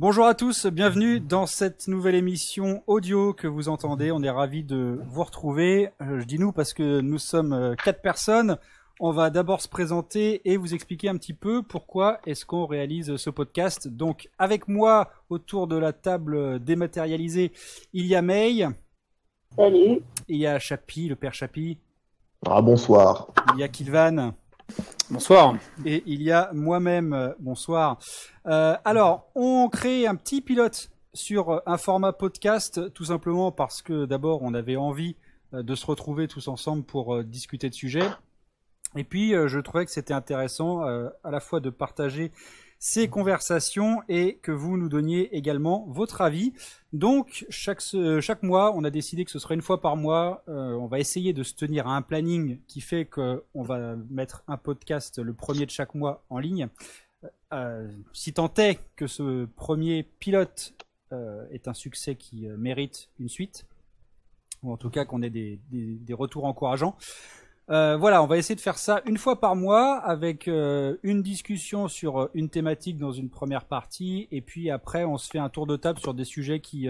Bonjour à tous, bienvenue dans cette nouvelle émission audio que vous entendez. On est ravis de vous retrouver. Je dis nous parce que nous sommes 4 personnes. On va d'abord se présenter et vous expliquer un petit peu pourquoi est-ce qu'on réalise ce podcast. Donc avec moi, autour de la table dématérialisée, il y a May. Salut. Il y a Chappie, le père Chappie. Ah, bonsoir. Il y a Kilvan. Bonsoir. Et il y a moi-même. Bonsoir. Alors, on crée un petit pilote sur un format podcast, tout simplement parce que d'abord, on avait envie de se retrouver tous ensemble pour discuter de sujets. Et puis, je trouvais que c'était intéressant à la fois de partager ces conversations et que vous nous donniez également votre avis. Donc, chaque mois, on a décidé que ce serait une fois par mois. On va essayer de se tenir à un planning qui fait qu'on va mettre un podcast le premier de chaque mois en ligne. Si tant est que ce premier pilote est un succès qui mérite une suite, ou en tout cas qu'on ait des retours encourageants. Voilà, on va essayer de faire ça une fois par mois avec une discussion sur une thématique dans une première partie, et puis après on se fait un tour de table sur des sujets qui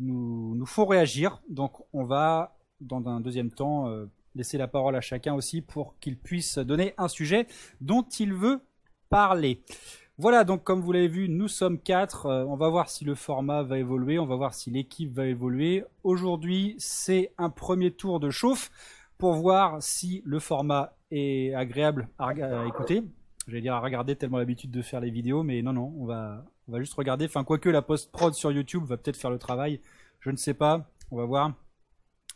nous font réagir. Donc on va dans un deuxième temps laisser la parole à chacun aussi pour qu'il puisse donner un sujet dont il veut parler. Voilà, donc comme vous l'avez vu, nous sommes 4. On va voir si le format va évoluer, on va voir si l'équipe va évoluer. Aujourd'hui c'est un premier tour de chauffe pour voir si le format est agréable à écouter. J'allais dire à regarder, tellement l'habitude de faire les vidéos, mais non, on va juste regarder. Enfin, quoique la post-prod sur YouTube va peut-être faire le travail, je ne sais pas, on va voir.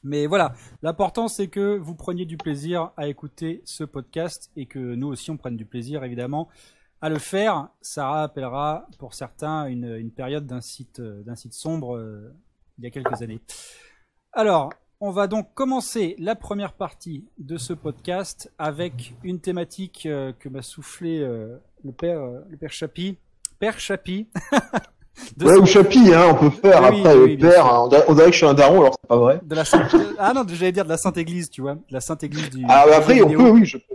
Mais voilà, l'important c'est que vous preniez du plaisir à écouter ce podcast et que nous aussi on prenne du plaisir évidemment à le faire. Ça rappellera pour certains une période d'un site sombre il y a quelques années. Alors, on va donc commencer la première partie de ce podcast avec une thématique que m'a soufflé le père Chappie. Père Chappie. Ouais, ou Chappie, hein, on peut faire. Oui, après, oui, le père, on dirait que je suis un daron, alors c'est pas vrai. De la Sainte... Ah non, j'allais dire de la Sainte Église, tu vois. De la Sainte Église du... Ah, bah après, on peut, oui, je peux.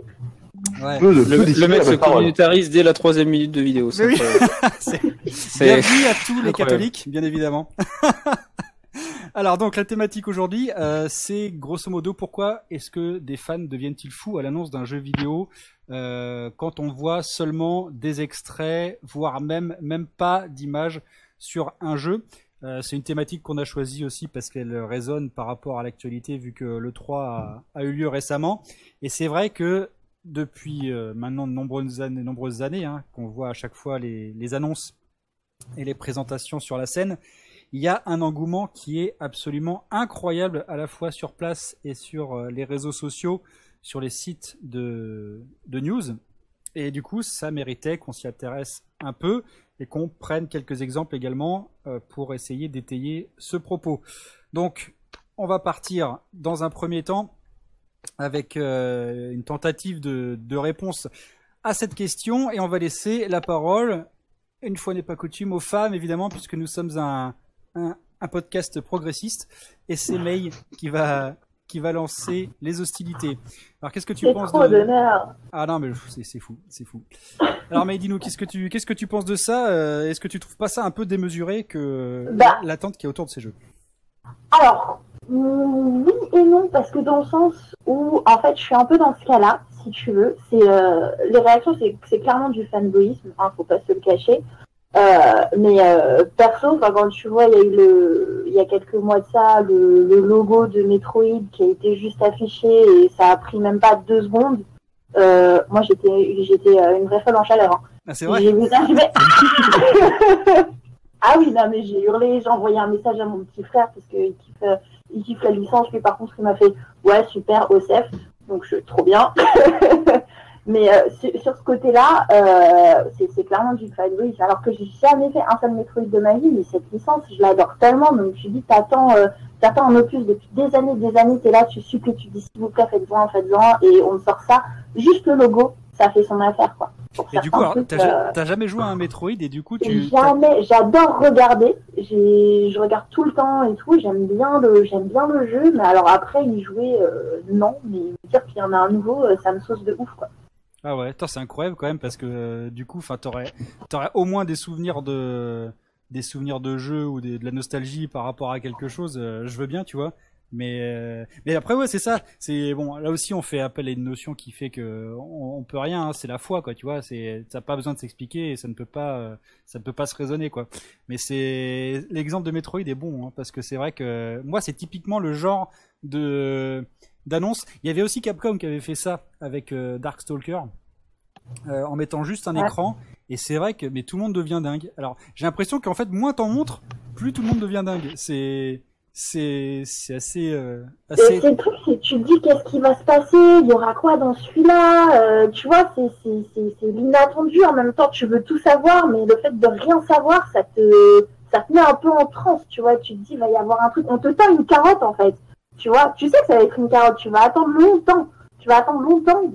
Ouais. Le mec se communautarise dès la 3e minute de vidéo. C'est oui. Bienvenue à tous les catholiques, bien évidemment. Alors donc la thématique aujourd'hui, c'est grosso modo pourquoi est-ce que des fans deviennent-ils fous à l'annonce d'un jeu vidéo quand on voit seulement des extraits, voire même pas d'images sur un jeu. C'est une thématique qu'on a choisie aussi parce qu'elle résonne par rapport à l'actualité vu que l'E3 a eu lieu récemment. Et c'est vrai que depuis maintenant de nombreuses années hein, qu'on voit à chaque fois les annonces et les présentations sur la scène, il y a un engouement qui est absolument incroyable à la fois sur place et sur les réseaux sociaux, sur les sites de news. Et du coup, ça méritait qu'on s'y intéresse un peu et qu'on prenne quelques exemples également pour essayer d'étayer ce propos. Donc, on va partir dans un premier temps avec une tentative de réponse à cette question et on va laisser la parole, une fois n'est pas coutume, aux femmes évidemment, puisque nous sommes un podcast progressiste, et c'est May qui va lancer les hostilités. Alors qu'est-ce que tu penses d'honneur. Ah non mais c'est fou. Alors May, dis-nous qu'est-ce que tu penses de ça. Est-ce que tu trouves pas ça un peu démesuré que l'attente qui est autour de ces jeux? Alors oui et non, parce que dans le sens où en fait je suis un peu dans ce cas-là, si tu veux, c'est les réactions c'est clairement du fanboyisme, hein, faut pas se le cacher. Mais perso, quand tu vois, il y a eu il y a quelques mois de ça, le logo de Metroid qui a été juste affiché et ça a pris même pas 2 secondes. Moi, j'étais une vraie folle en chaleur. Hein. Ah, c'est vrai. J'ai vu ça, ah oui, non, mais j'ai hurlé, j'ai envoyé un message à mon petit frère parce qu'il kiffe la licence, mais par contre, il m'a fait ouais, super, OCF, donc je suis trop bien. Mais sur ce côté-là, c'est clairement du fanboy. Alors que j'ai jamais fait un seul Metroid de ma vie, mais cette licence, je l'adore tellement. Donc tu dis, t'attends un opus depuis des années, t'es là, tu supplies, tu dis s'il vous plaît, faites-en, et on sort ça. Juste le logo, ça fait son affaire, quoi. Et du coup, t'as jamais joué à un Metroid et du coup, jamais. J'adore regarder. Je regarde tout le temps et tout. J'aime bien le jeu, mais alors après y jouer, non. Mais dire qu'il y en a un nouveau, ça me sauce de ouf, quoi. Ah ouais, c'est incroyable quand même parce que du coup, t'aurais au moins des souvenirs des souvenirs de jeu ou de la nostalgie par rapport à quelque chose, je veux bien, tu vois. Mais après ouais, c'est ça, c'est bon, là aussi on fait appel à une notion qui fait que on peut rien, hein, c'est la foi quoi, tu vois, c'est, ça n'a pas besoin de s'expliquer et ça ne peut pas se raisonner quoi. Mais c'est, l'exemple de Metroid est bon, hein, parce que c'est vrai que moi c'est typiquement le genre de d'annonce. Il y avait aussi Capcom qui avait fait ça avec Darkstalker, en mettant juste un écran, et c'est vrai que mais tout le monde devient dingue. Alors j'ai l'impression qu'en fait moins t'en montres, plus tout le monde devient dingue. C'est assez... assez... C'est le truc, c'est tu te dis qu'est-ce qui va se passer, il y aura quoi dans celui-là, tu vois, c'est l'inattendu, en même temps tu veux tout savoir, mais le fait de rien savoir, ça te met un peu en transe, tu vois, tu te dis il va y avoir un truc, on te tend une carotte en fait, tu vois, tu sais que ça va être une carotte, tu vas attendre longtemps,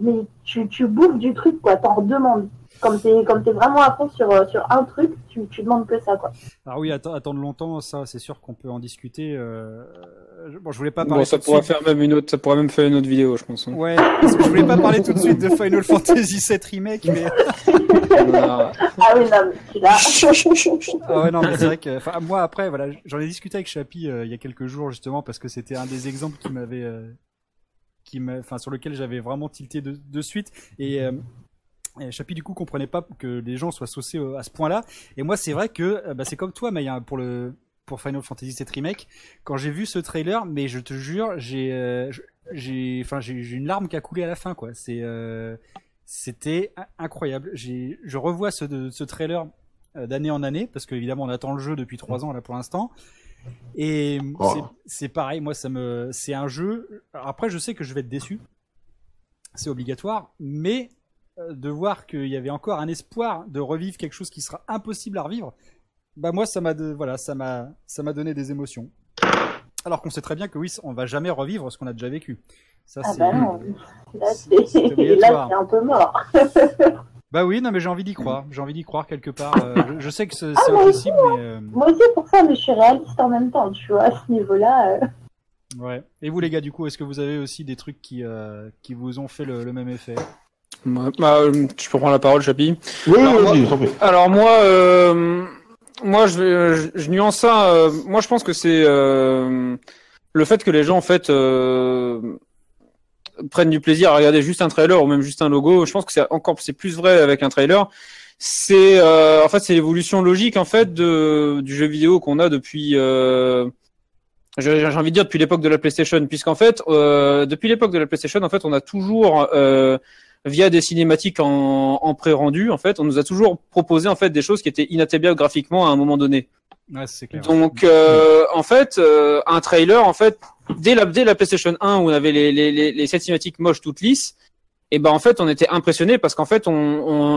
mais tu bouffes du truc quoi, t'en redemandes. Comme t'es vraiment à fond sur un truc, tu demandes que ça, quoi. Ah oui, attendre longtemps, ça, c'est sûr qu'on peut en discuter. Bon, je voulais pas parler. Bon, ça pourra même faire une autre vidéo, je pense. Hein. Ouais, parce que je voulais pas parler tout de suite de Final Fantasy 7 Remake, mais. Ah oui, non, mais là. Ah ouais, non, mais c'est vrai que. Enfin, moi, après, voilà, j'en ai discuté avec Chappie il y a quelques jours, justement, parce que c'était un des exemples qui m'avait. Enfin, sur lequel j'avais vraiment tilté de suite. Et. Chappie du coup comprenait pas que les gens soient saucés à ce point là, et moi c'est vrai que bah, c'est comme toi May, hein, pour Final Fantasy 7 Remake, quand j'ai vu ce trailer, mais je te jure j'ai une larme qui a coulé à la fin quoi, c'était incroyable. Je revois ce trailer d'année en année, parce qu'évidemment on attend le jeu depuis 3 ans là pour l'instant. Et c'est pareil, moi c'est un jeu. Alors, après je sais que je vais être déçu, c'est obligatoire, mais de voir qu'il y avait encore un espoir de revivre quelque chose qui sera impossible à revivre, bah moi ça m'a donné des émotions. Alors qu'on sait très bien que oui, on va jamais revivre ce qu'on a déjà vécu. Ça c'est. Ah bah non, là c'est un peu mort. Bah oui, non mais j'ai envie d'y croire quelque part. Je sais que c'est impossible, aussi, mais. Moi aussi pour ça, mais je suis réaliste en même temps, tu vois, à ce niveau-là. Ouais. Et vous les gars, du coup, est-ce que vous avez aussi des trucs qui vous ont fait le même effet? Bah, tu peux prendre la parole, Chappie. Oui, alors moi, je nuance ça. Moi, je pense que c'est le fait que les gens en fait prennent du plaisir à regarder juste un trailer ou même juste un logo. Je pense que c'est plus vrai avec un trailer. C'est en fait c'est l'évolution logique en fait du jeu vidéo qu'on a depuis. J'ai envie de dire depuis l'époque de la PlayStation, puisqu'en fait depuis l'époque de la PlayStation, en fait, on a toujours via des cinématiques en pré-rendu, en fait, on nous a toujours proposé en fait des choses qui étaient inatteignables graphiquement à un moment donné. Ouais, c'est clair. Donc, en fait, un trailer, en fait, dès la PlayStation 1 où on avait les cinématiques moches toutes lisses, et ben en fait, on était impressionné parce qu'en fait,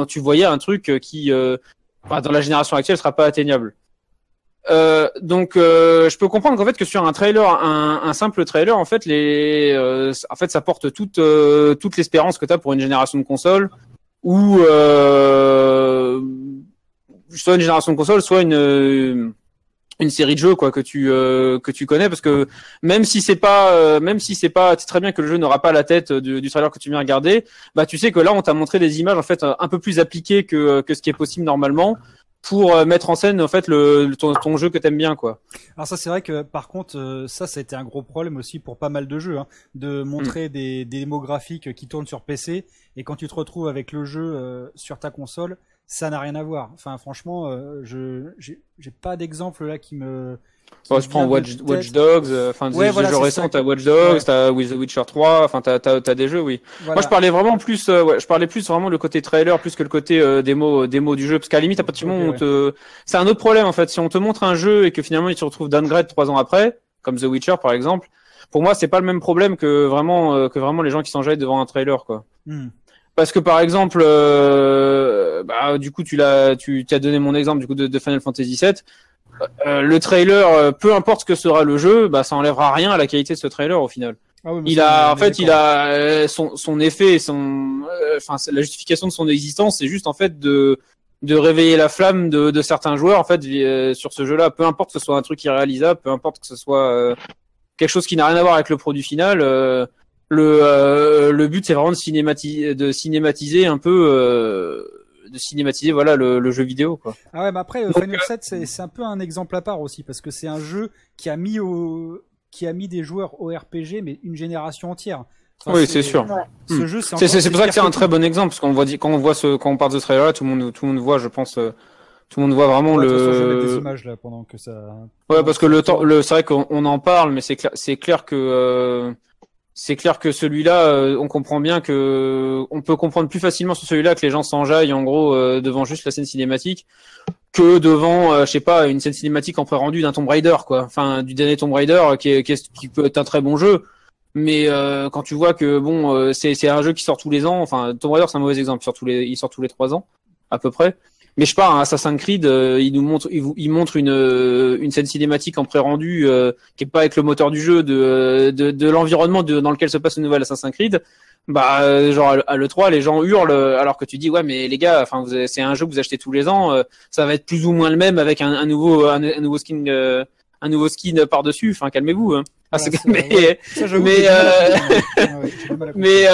tu voyais un truc qui, dans la génération actuelle, sera pas atteignable. Donc, je peux comprendre qu'en fait que sur un trailer, un simple trailer, en fait, ça porte toute l'espérance que t'as pour une génération de consoles, ou soit une génération de consoles, soit une série de jeux quoi que tu connais, parce que même si c'est pas, tu sais très bien que le jeu n'aura pas la tête du trailer que tu viens regarder, bah tu sais que là on t'a montré des images en fait un peu plus appliquées que ce qui est possible normalement, pour mettre en scène en fait ton jeu que t'aimes bien quoi. Alors ça c'est vrai que par contre ça a été un gros problème aussi pour pas mal de jeux, hein, de montrer des démographiques qui tournent sur PC, et quand tu te retrouves avec le jeu sur ta console, ça n'a rien à voir. Enfin franchement, j'ai pas d'exemple là qui me. Bon, je prends Watch Dogs, enfin des jeux récents, t'as Watch Dogs, t'as The Witcher 3, enfin t'as des jeux, oui. Voilà. Moi je parlais vraiment plus, vraiment le côté trailer plus que le côté démo du jeu, parce qu'à la limite à partir du moment où c'est un autre problème en fait, si on te montre un jeu et que finalement il se retrouve downgrade 3 ans après, comme The Witcher par exemple, pour moi c'est pas le même problème que vraiment les gens qui s'enjaillent devant un trailer quoi. Mm. Parce que par exemple, du coup tu as donné mon exemple du coup de Final Fantasy VII. Le trailer, peu importe ce que sera le jeu, bah ça enlèvera rien à la qualité de ce trailer au final. Ah oui, il a son effet, la justification de son existence, c'est juste en fait de réveiller la flamme de certains joueurs en fait sur ce jeu-là. Peu importe que ce soit un truc irréalisable, peu importe que ce soit quelque chose qui n'a rien à voir avec le produit final. Le but c'est vraiment de cinématiser un peu de cinématiser voilà le jeu vidéo quoi. Ah ouais, mais après donc, Final 7 c'est un peu un exemple à part aussi parce que c'est un jeu qui a mis des joueurs au RPG mais une génération entière. Enfin, oui, c'est sûr. Ce jeu, c'est pour ça que c'est un très bon exemple parce qu'on voit quand on parle de ce trailer là, tout le monde voit, je pense tout le monde voit vraiment le façon, je vais mettre des images là pendant que ça ouais, parce que c'est vrai qu'on en parle mais c'est clair que celui-là on comprend bien que on peut comprendre plus facilement sur celui-là que les gens s'enjaillent en gros devant juste la scène cinématique que devant je sais pas une scène cinématique en pré-rendu d'un Tomb Raider quoi. Enfin du dernier Tomb Raider qui peut être un très bon jeu. Mais quand tu vois que bon, c'est un jeu qui sort tous les ans. Enfin, Tomb Raider c'est un mauvais exemple. Il sort tous les 3 ans à peu près. Mais je pars, Assassin's Creed, il montre une scène cinématique en pré-rendu qui est pas avec le moteur du jeu de l'environnement dans lequel se passe le nouvel Assassin's Creed. Bah genre à l'E3 les gens hurlent alors que tu dis ouais mais les gars, enfin c'est un jeu que vous achetez tous les ans. Ça va être plus ou moins le même avec un nouveau skin. Un nouveau skin par-dessus, enfin calmez-vous. Hein. Voilà, mais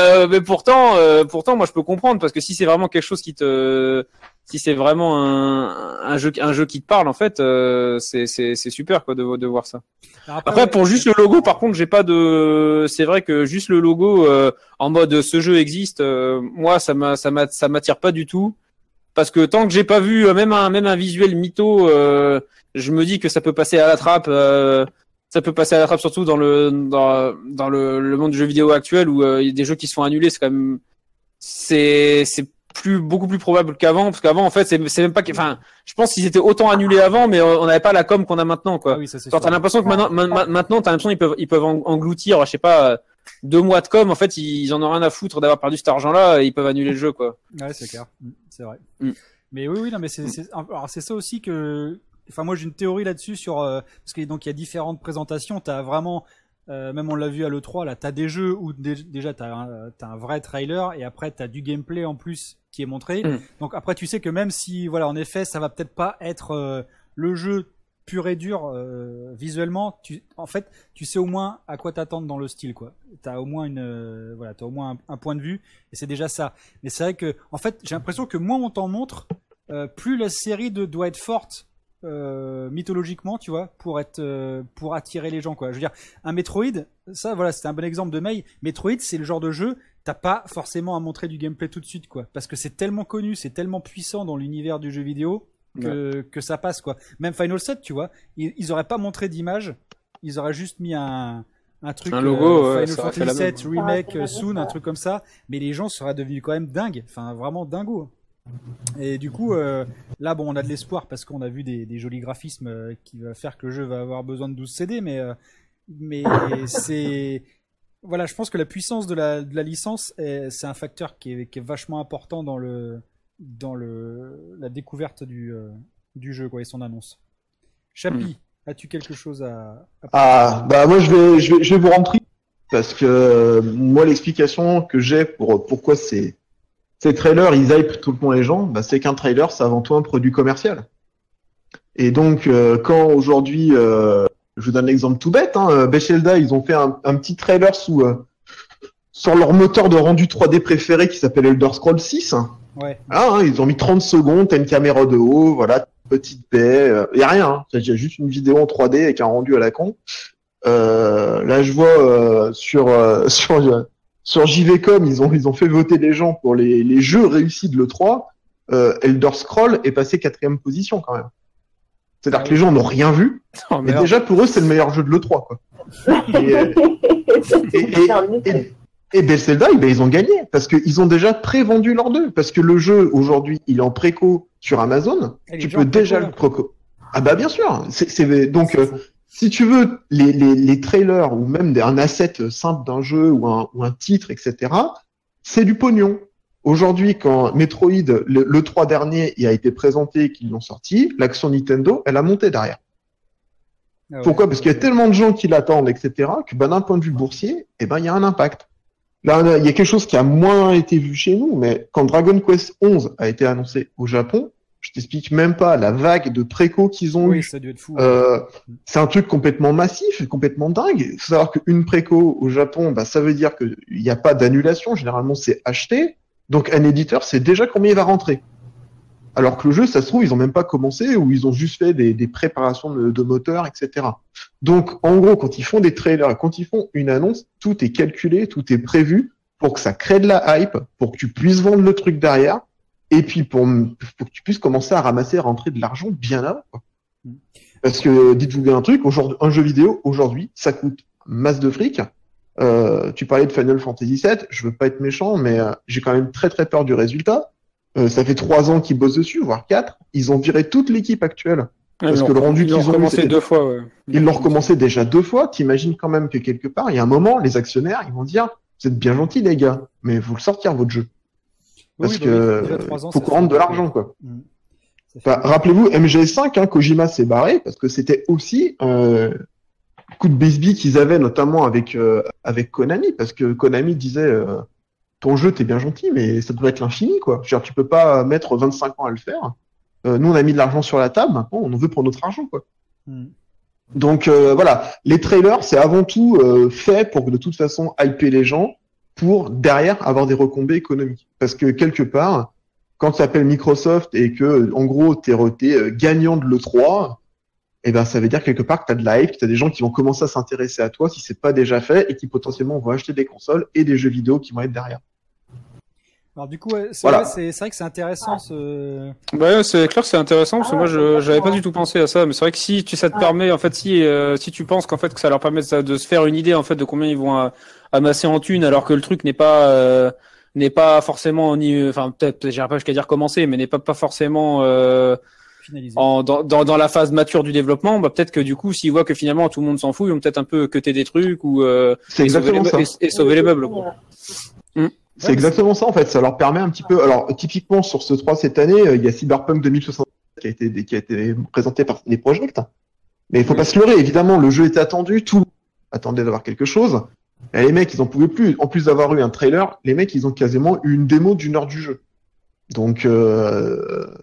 pourtant moi je peux comprendre parce que si c'est vraiment quelque chose si c'est vraiment un jeu qui te parle en fait, c'est super quoi de voir ça. Après pour juste le logo par contre, c'est vrai que juste le logo en mode ce jeu existe, moi ça m'attire pas du tout. Parce que tant que j'ai pas vu même un visuel mytho, je me dis que ça peut passer à la trappe. Ça peut passer à la trappe surtout dans le monde du jeu vidéo actuel où il y a des jeux qui se font annuler. C'est quand même beaucoup plus probable qu'avant parce qu'avant en fait c'est même pas je pense qu'ils étaient autant annulés avant mais on n'avait pas la com qu'on a maintenant quoi. Ah oui, ça, c'est sûr. T'as l'impression que maintenant t'as l'impression ils peuvent engloutir je sais pas 2 mois de com en fait ils en ont rien à foutre d'avoir perdu cet argent là et ils peuvent annuler le jeu quoi. Ouais c'est clair, c'est vrai. Mais oui non mais c'est ça aussi que moi j'ai une théorie là-dessus sur parce que donc il y a différentes présentations, t'as vraiment même on l'a vu à l'E3 là, t'as des jeux où déjà t'as un vrai trailer et après t'as du gameplay en plus qui est montré. Donc après tu sais que même si voilà en effet ça va peut-être pas être le jeu pur et dur visuellement, tu sais au moins à quoi t'attendre dans le style quoi. T'as au moins un point de vue et c'est déjà ça. Mais c'est vrai que en fait j'ai l'impression que moins on t'en montre, plus la série doit être forte mythologiquement tu vois pour attirer les gens quoi. Je veux dire un Metroid, ça voilà c'était un bon exemple de May. Metroid c'est le genre de jeu t'as pas forcément à montrer du gameplay tout de suite quoi parce que c'est tellement connu, c'est tellement puissant dans l'univers du jeu vidéo. Que ça passe quoi. Même Final 7 tu vois, ils auraient pas montré d'image, ils auraient juste mis un truc, un logo, Final Fantasy 7 Remake soon, un truc comme ça, mais les gens seraient devenus quand même dingues, enfin vraiment dingos. Et du coup là bon on a de l'espoir parce qu'on a vu des jolis graphismes qui va faire que le jeu va avoir besoin de 12 CD mais c'est voilà, je pense que la puissance de la licence c'est un facteur qui est vachement important dans la découverte du jeu quoi et son annonce. Chappie, as-tu quelque chose à moi je vais vous rentrer parce que moi l'explication que j'ai pour pourquoi ces trailers ils hype tout le temps les gens, c'est qu'un trailer c'est avant tout un produit commercial. Et donc quand aujourd'hui je vous donne l'exemple tout bête Bethesda, ils ont fait un petit trailer sur leur moteur de rendu 3D préféré qui s'appelle Elder Scrolls 6. Ouais. Ils ont mis 30 secondes, t'as une caméra de haut, voilà, petite baie, y a rien, y a juste une vidéo en 3D avec un rendu à la con. Là je vois sur JVcom, ils ont fait voter les gens pour les jeux réussis de l'E3, Elder Scroll est passé 4e position quand même. C'est-à-dire que les gens n'ont rien vu, mais déjà pour eux c'est le meilleur jeu de l'E3 quoi. Et Bethesda, ils ont gagné parce qu'ils ont déjà pré-vendu leurs deux. Parce que le jeu, aujourd'hui, il est en préco sur Amazon. Tu peux déjà le préco. Ah bah bien sûr. Si tu veux, les trailers ou même un asset simple d'un jeu ou un titre, etc., c'est du pognon. Aujourd'hui, quand Metroid, le 3 dernier, il a été présenté, qu'ils l'ont sorti, l'action Nintendo, elle a monté derrière. Ah ouais. Pourquoi ? Parce qu'il y a tellement de gens qui l'attendent, etc., que d'un point de vue boursier, il y a un impact. Là, il y a quelque chose qui a moins été vu chez nous, mais quand Dragon Quest 11 a été annoncé au Japon, je t'explique même pas la vague de préco qu'ils ont eu. Ça a dû être fou. C'est un truc complètement massif, complètement dingue. Il faut savoir qu'une préco au Japon, ça veut dire qu'il n'y a pas d'annulation. Généralement, c'est acheté. Donc, un éditeur sait déjà combien il va rentrer. alors que le jeu, ça se trouve, ils ont même pas commencé ou ils ont juste fait des préparations de moteurs, etc. Donc, en gros, quand ils font des trailers, quand ils font une annonce, tout est calculé, tout est prévu pour que ça crée de la hype, pour que tu puisses vendre le truc derrière et puis pour que tu puisses commencer à ramasser et rentrer de l'argent bien avant, quoi. Parce que, dites-vous bien un truc, aujourd'hui, un jeu vidéo, aujourd'hui, ça coûte masse de fric. Tu parlais de Final Fantasy 7, je veux pas être méchant, mais j'ai quand même très très peur du résultat. Ça fait 3 ans qu'ils bossent dessus, voire 4. Ils ont viré toute l'équipe actuelle. Parce que le rendu qu'ils ont recommencé deux fois, ouais. Ils l'ont recommencé déjà 2 fois. T'imagines quand même que quelque part, il y a un moment, les actionnaires, ils vont dire, vous êtes bien gentils, les gars, mais vous le sortir, votre jeu. Parce que, faut qu'on rentre de l'argent, quoi. Mmh. Bah, rappelez-vous, MGS5, hein, Kojima s'est barré parce que c'était aussi coup de bisbille qu'ils avaient notamment avec Konami, parce que Konami disait ton jeu t'es bien gentil mais ça doit être l'infini, quoi. Je veux dire, tu peux pas mettre 25 ans à le faire. Nous on a mis de l'argent sur la table, maintenant on en veut pour notre argent, quoi. Mm. Donc voilà, les trailers c'est avant tout fait pour que de toute façon hyper les gens pour derrière avoir des retombées économiques, parce que quelque part quand tu appelles Microsoft et que, en gros, t'es gagnant de l'E3, eh ben, ça veut dire quelque part que t'as de la hype, que t'as des gens qui vont commencer à s'intéresser à toi si c'est pas déjà fait et qui potentiellement vont acheter des consoles et des jeux vidéo qui vont être derrière. Alors, du coup, c'est voilà. vrai que c'est intéressant, ce... Bah, c'est clair que c'est intéressant parce que moi, j'avais pas du tout pensé à ça, mais c'est vrai que si ça te permet, en fait, si tu penses qu'en fait, que ça leur permet de se faire une idée, en fait, de combien ils vont amasser en thunes alors que le truc n'est pas forcément enfin peut-être j'irai pas jusqu'à dire commencer, mais n'est pas forcément dans la phase mature du développement. Bah peut-être que du coup s'ils voient que finalement tout le monde s'en fout, ils vont peut-être un peu cuter des trucs ou sauver les meubles, quoi. C'est exactement ça, en fait. Ça leur permet un petit peu, alors typiquement sur ce 3 cette année, il y a Cyberpunk 2077 qui a été présenté par des projects, mais il faut pas se leurrer, évidemment le jeu était attendu, tout attendait d'avoir quelque chose. Et les mecs, ils en pouvaient plus. En plus d'avoir eu un trailer, les mecs, ils ont quasiment eu une démo d'1 heure du jeu. Donc,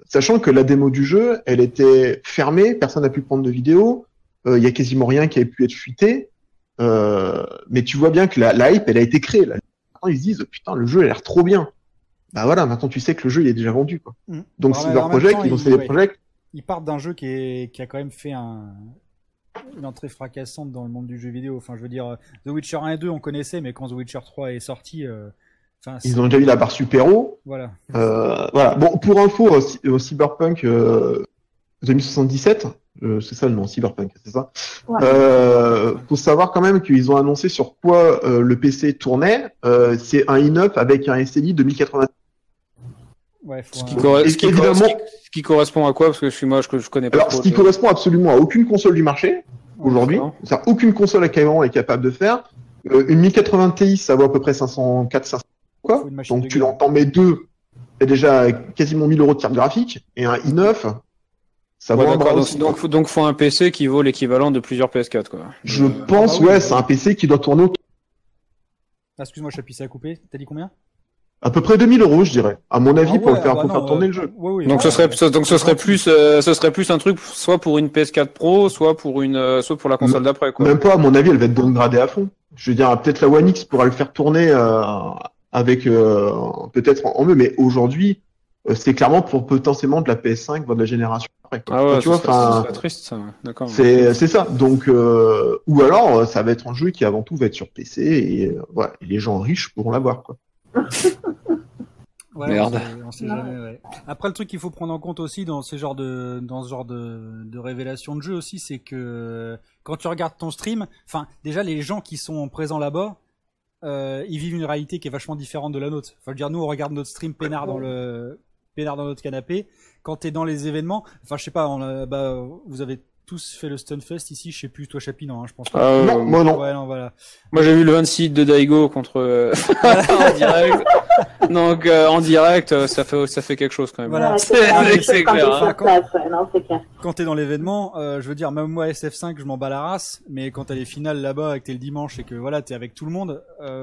sachant que la démo du jeu, elle était fermée, personne n'a pu prendre de vidéo, y a quasiment rien qui avait pu être fuité. Mais tu vois bien que la hype, elle a été créée. Là. Maintenant, ils se disent, putain, le jeu a l'air trop bien. Bah voilà, maintenant tu sais que le jeu, il est déjà vendu, quoi. Mmh. Donc, c'est leur projet, ils ont fait des projets. Ils partent d'un jeu qui a quand même fait une entrée fracassante dans le monde du jeu vidéo. Enfin, je veux dire, The Witcher 1 et 2, on connaissait, mais quand The Witcher 3 est sorti, ils ont déjà eu la barre super haut. Voilà. Voilà. Bon, pour info, Cyberpunk 2077, c'est ça le nom, Cyberpunk, c'est ça. Ouais. Faut savoir quand même qu'ils ont annoncé sur quoi le PC tournait. C'est un in-up avec un SLI 2080. Ouais, ce qui correspond à quoi? Parce que je connais pas. Alors, ce qui correspond absolument à aucune console du marché aujourd'hui. C'est-à-dire aucune console actuellement est capable de faire. Une 1080 Ti, ça vaut à peu près 500, quoi. Donc tu l'entends, mais deux, t'as déjà quasiment 1000 euros de carte graphique, et un i9, ça vaut un bras aussi. Donc faut un PC qui vaut l'équivalent de plusieurs PS4, quoi. Je pense, ouais, c'est un PC qui doit tourner autour. Excuse-moi, Chappie, ça a coupé. T'as dit combien? À peu près 2000 euros, je dirais, à mon avis, pour faire tourner le jeu. Ouais, donc ce serait plus un truc soit pour une PS4 Pro, soit pour la console d'après, quoi. Même pas, à mon avis, elle va être downgradée à fond. Je veux dire, peut-être la One X pourra le faire tourner avec peut-être en mieux, mais aujourd'hui, c'est clairement pour potentiellement de la PS5, voire de la génération après, quoi. Ah ouais, tu vois, c'est triste, ça. D'accord. C'est ça. Donc ou alors ça va être un jeu qui avant tout va être sur PC et voilà, et les gens riches pourront l'avoir, quoi. Ouais, merde. On sait jamais, ouais. Après, le truc qu'il faut prendre en compte aussi dans ce genre de révélation de jeu aussi, c'est que quand tu regardes ton stream, enfin, déjà les gens qui sont présents là-bas, ils vivent une réalité qui est vachement différente de la nôtre. Enfin, je veux dire, nous on regarde notre stream peinard dans notre canapé. Quand t'es dans les événements, enfin, je sais pas, vous avez tous fait le Stunfest ici, je sais plus, toi Chappie, non, hein, je pense pas. Non, moi non. Ouais, non, voilà. Moi j'ai vu le 26 de Daigo contre en direct. Donc en direct, ça fait quelque chose quand même. Voilà, c'est clair. Hein. Quand t'es dans l'événement, je veux dire, même moi SF5, je m'en bats la race, mais quand t'as les finales là-bas et que t'es le dimanche et que voilà, t'es avec tout le monde,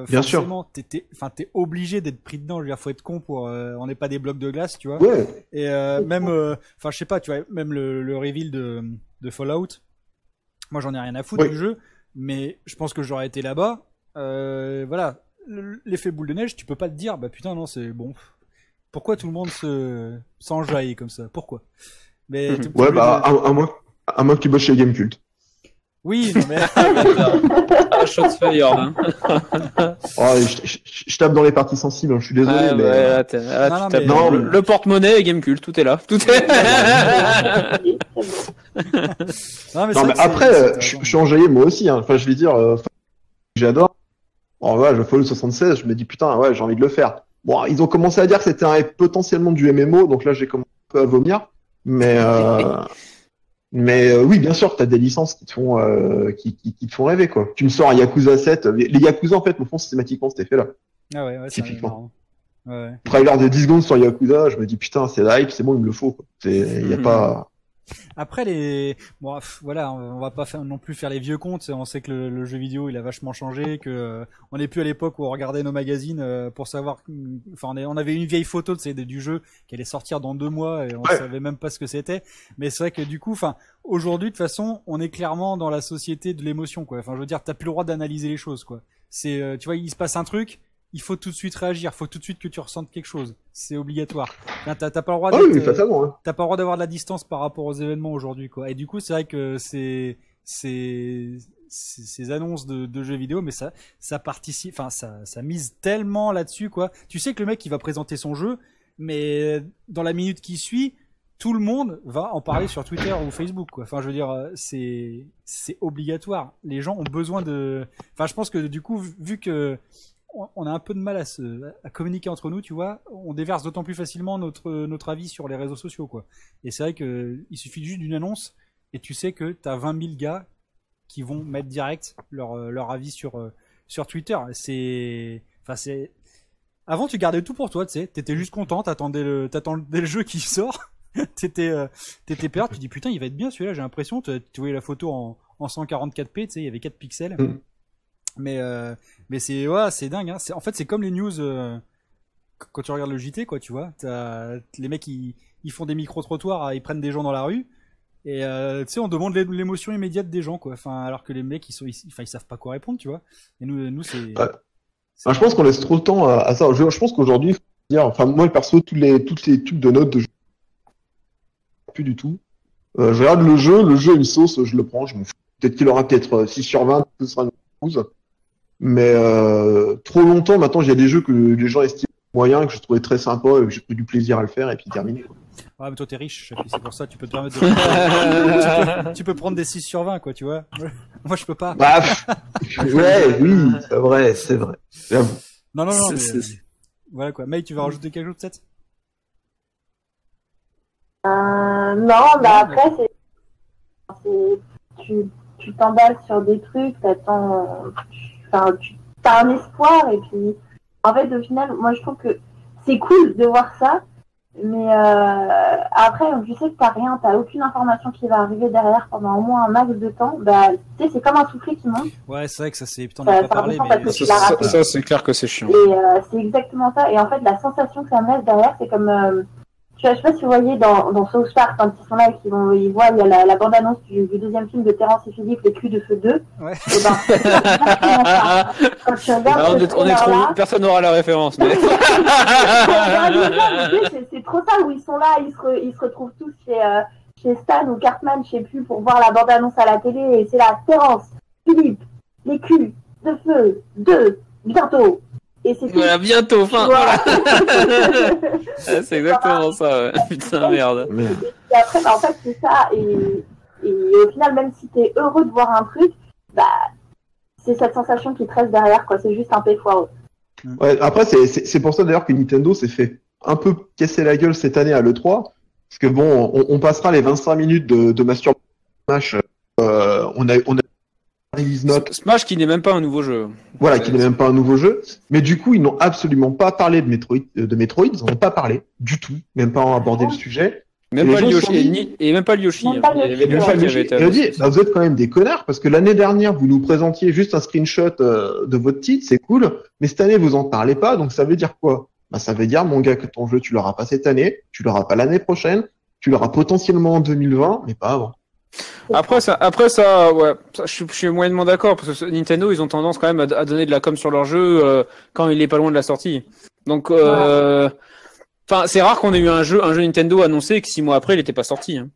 bien forcément, t'es obligé d'être pris dedans. Je veux dire, faut être con pour, on n'est pas des blocs de glace, tu vois. Ouais. Et même, enfin, je sais pas, tu vois, même le reveal de Fallout, moi j'en ai rien à foutre du jeu, mais je pense que j'aurais été là-bas, voilà, l'effet boule de neige, tu peux pas te dire, bah putain non, c'est bon, Pourquoi tout le monde s'enjaille comme ça? Pourquoi? Mais ouais, bah, à moins que tu bosses chez GameKult. Oui, non mais... Shotsfire, hein. Oh, je tape dans les parties sensibles, je suis désolé, ah, mais... Ouais, là, non, tu tapes... mais... Non, le porte-monnaie et Gamekult, tout est là. Tout est... Non, mais, non, mais après, je suis enjaillé moi aussi, hein. Enfin, je vais dire, j'adore. Oh, ouais, je follow 76, je me dis, putain, ouais, j'ai envie de le faire. Bon, ils ont commencé à dire que c'était potentiellement du MMO, donc là, j'ai commencé un peu à vomir, mais... oui, bien sûr, t'as des licences qui te font rêver, quoi. Tu me sors un Yakuza 7. Les Yakuza, en fait, me font systématiquement cet effet-là. Ah ouais, typiquement. Ouais. Trailer de 10 secondes sur Yakuza, je me dis, putain, c'est la hype, c'est bon, il me le faut, quoi. Y a pas... Après, bon, voilà, on va pas non plus faire les vieux comptes. On sait que le jeu vidéo, il a vachement changé, que on n'est plus à l'époque où on regardait nos magazines pour savoir, enfin, on avait une vieille photo du jeu qui allait sortir dans 2 mois et on savait même pas ce que c'était. Mais c'est vrai que du coup, enfin, aujourd'hui, de toute façon, on est clairement dans la société de l'émotion, quoi. Enfin, je veux dire, t'as plus le droit d'analyser les choses, quoi. C'est, tu vois, il se passe un truc. Il faut tout de suite réagir, faut tout de suite que tu ressentes quelque chose, c'est obligatoire. Enfin, t'as pas le droit t'as pas le droit d'avoir de la distance par rapport aux événements aujourd'hui, quoi. Et du coup, c'est vrai que ces annonces de jeux vidéo, mais ça participe, enfin ça mise tellement là-dessus, quoi. Tu sais que le mec il va présenter son jeu, mais dans la minute qui suit, tout le monde va en parler sur Twitter ou Facebook, quoi. Enfin, je veux dire, c'est obligatoire. Les gens ont besoin de. Enfin, je pense que du coup, vu que on a un peu de mal à communiquer entre nous, tu vois. On déverse d'autant plus facilement notre avis sur les réseaux sociaux, quoi. Et c'est vrai que il suffit juste d'une annonce et tu sais que t'as 20 000 gars qui vont mettre direct leur avis sur Twitter. Avant tu gardais tout pour toi, tu sais. T'étais juste content, t'attendais le jeu qui sort. T'étais peur, tu dis putain il va être bien celui-là. J'ai l'impression, tu voyais la photo en 144p, tu sais, il y avait 4 pixels. Mm. Mais c'est ouais, c'est dingue, hein. En fait c'est comme les news quand tu regardes le JT, quoi, tu vois, les mecs ils font des micro-trottoirs, ils prennent des gens dans la rue et tu sais on demande l'émotion immédiate des gens, quoi, enfin alors que les mecs ils savent pas quoi répondre, tu vois. Et nous c'est ouais. Je pense qu'on laisse trop de temps à ça. Je pense qu'aujourd'hui, enfin moi perso, toutes les tubes de notes de jeu plus du tout. Je regarde le jeu une sauce, je le prends, je m'en fous. Peut-être qu'il aura peut-être 6 sur 20, ce sera une 12. Mais trop longtemps, maintenant, j'ai des jeux que les gens estiment moyens, que je trouvais très sympa et que j'ai pris du plaisir à le faire, et puis terminé, quoi. Ouais, mais toi, t'es riche, c'est pour ça, tu peux te permettre de... tu peux prendre des 6 sur 20, quoi, tu vois. Moi, je peux pas. Bah, ouais, oui, c'est vrai, c'est vrai. Non, mais... Voilà, quoi. May, tu vas rajouter quelque chose, peut-être? Non, bah après, c'est... Tu t'emballes sur des trucs, t'attends... Enfin, t'as un espoir et puis en fait au final moi je trouve que c'est cool de voir ça, mais après je sais que t'as rien, t'as aucune information qui va arriver derrière pendant au moins un max de temps, bah tu sais c'est comme un soufflet qui monte. Ouais, c'est vrai que ça c'est putain, on a pas parlé, mais ça c'est clair que c'est chiant. Et c'est exactement ça, et en fait la sensation que ça me laisse derrière c'est comme tu vois, je sais pas si vous voyez dans South Park quand ils sont là et qu'ils voient, il y a la bande annonce du deuxième film de Terrence et Philippe, Les Culs de Feu 2. Ouais. Et ben, quand tu regardes, personne n'aura la référence. Mais... c'est trop ça où ils sont là, ils se retrouvent tous chez Stan ou Cartman, je sais plus, pour voir la bande annonce à la télé, et c'est là Terrence, Philippe, Les Culs de Feu 2, bientôt. Et voilà, bientôt, fin. Voilà. C'est exactement ça, ouais. Putain, merde. Et après, bah, en fait, c'est ça. Et au final, même si t'es heureux de voir un truc, bah, c'est cette sensation qui te reste derrière, quoi. C'est juste un péfoireux. Ouais, après, c'est pour ça d'ailleurs que Nintendo s'est fait un peu casser la gueule cette année à l'E3. Parce que bon, on passera les 25 minutes de masturbation Smash. On a Smash qui n'est même pas un nouveau jeu. Voilà, qui n'est même pas un nouveau jeu. Mais du coup, ils n'ont absolument pas parlé de Metroid. Ils n'ont pas parlé du tout. Même pas abordé le sujet. Même pas Yoshi. Et même pas Yoshi. Je dis, vous êtes quand même des connards parce que l'année dernière, vous nous présentiez juste un screenshot de votre titre, c'est cool. Mais cette année, vous en parlez pas. Donc ça veut dire quoi? Bah, ça veut dire, mon gars, que ton jeu, tu l'auras pas cette année, tu l'auras pas l'année prochaine, tu l'auras potentiellement en 2020, mais pas avant. Après ça, ouais, ça, je suis moyennement d'accord parce que Nintendo, ils ont tendance quand même à donner de la com sur leur jeu quand il est pas loin de la sortie. Donc Enfin, c'est rare qu'on ait eu un jeu Nintendo annoncé et que 6 mois après, il n'était pas sorti. Hein.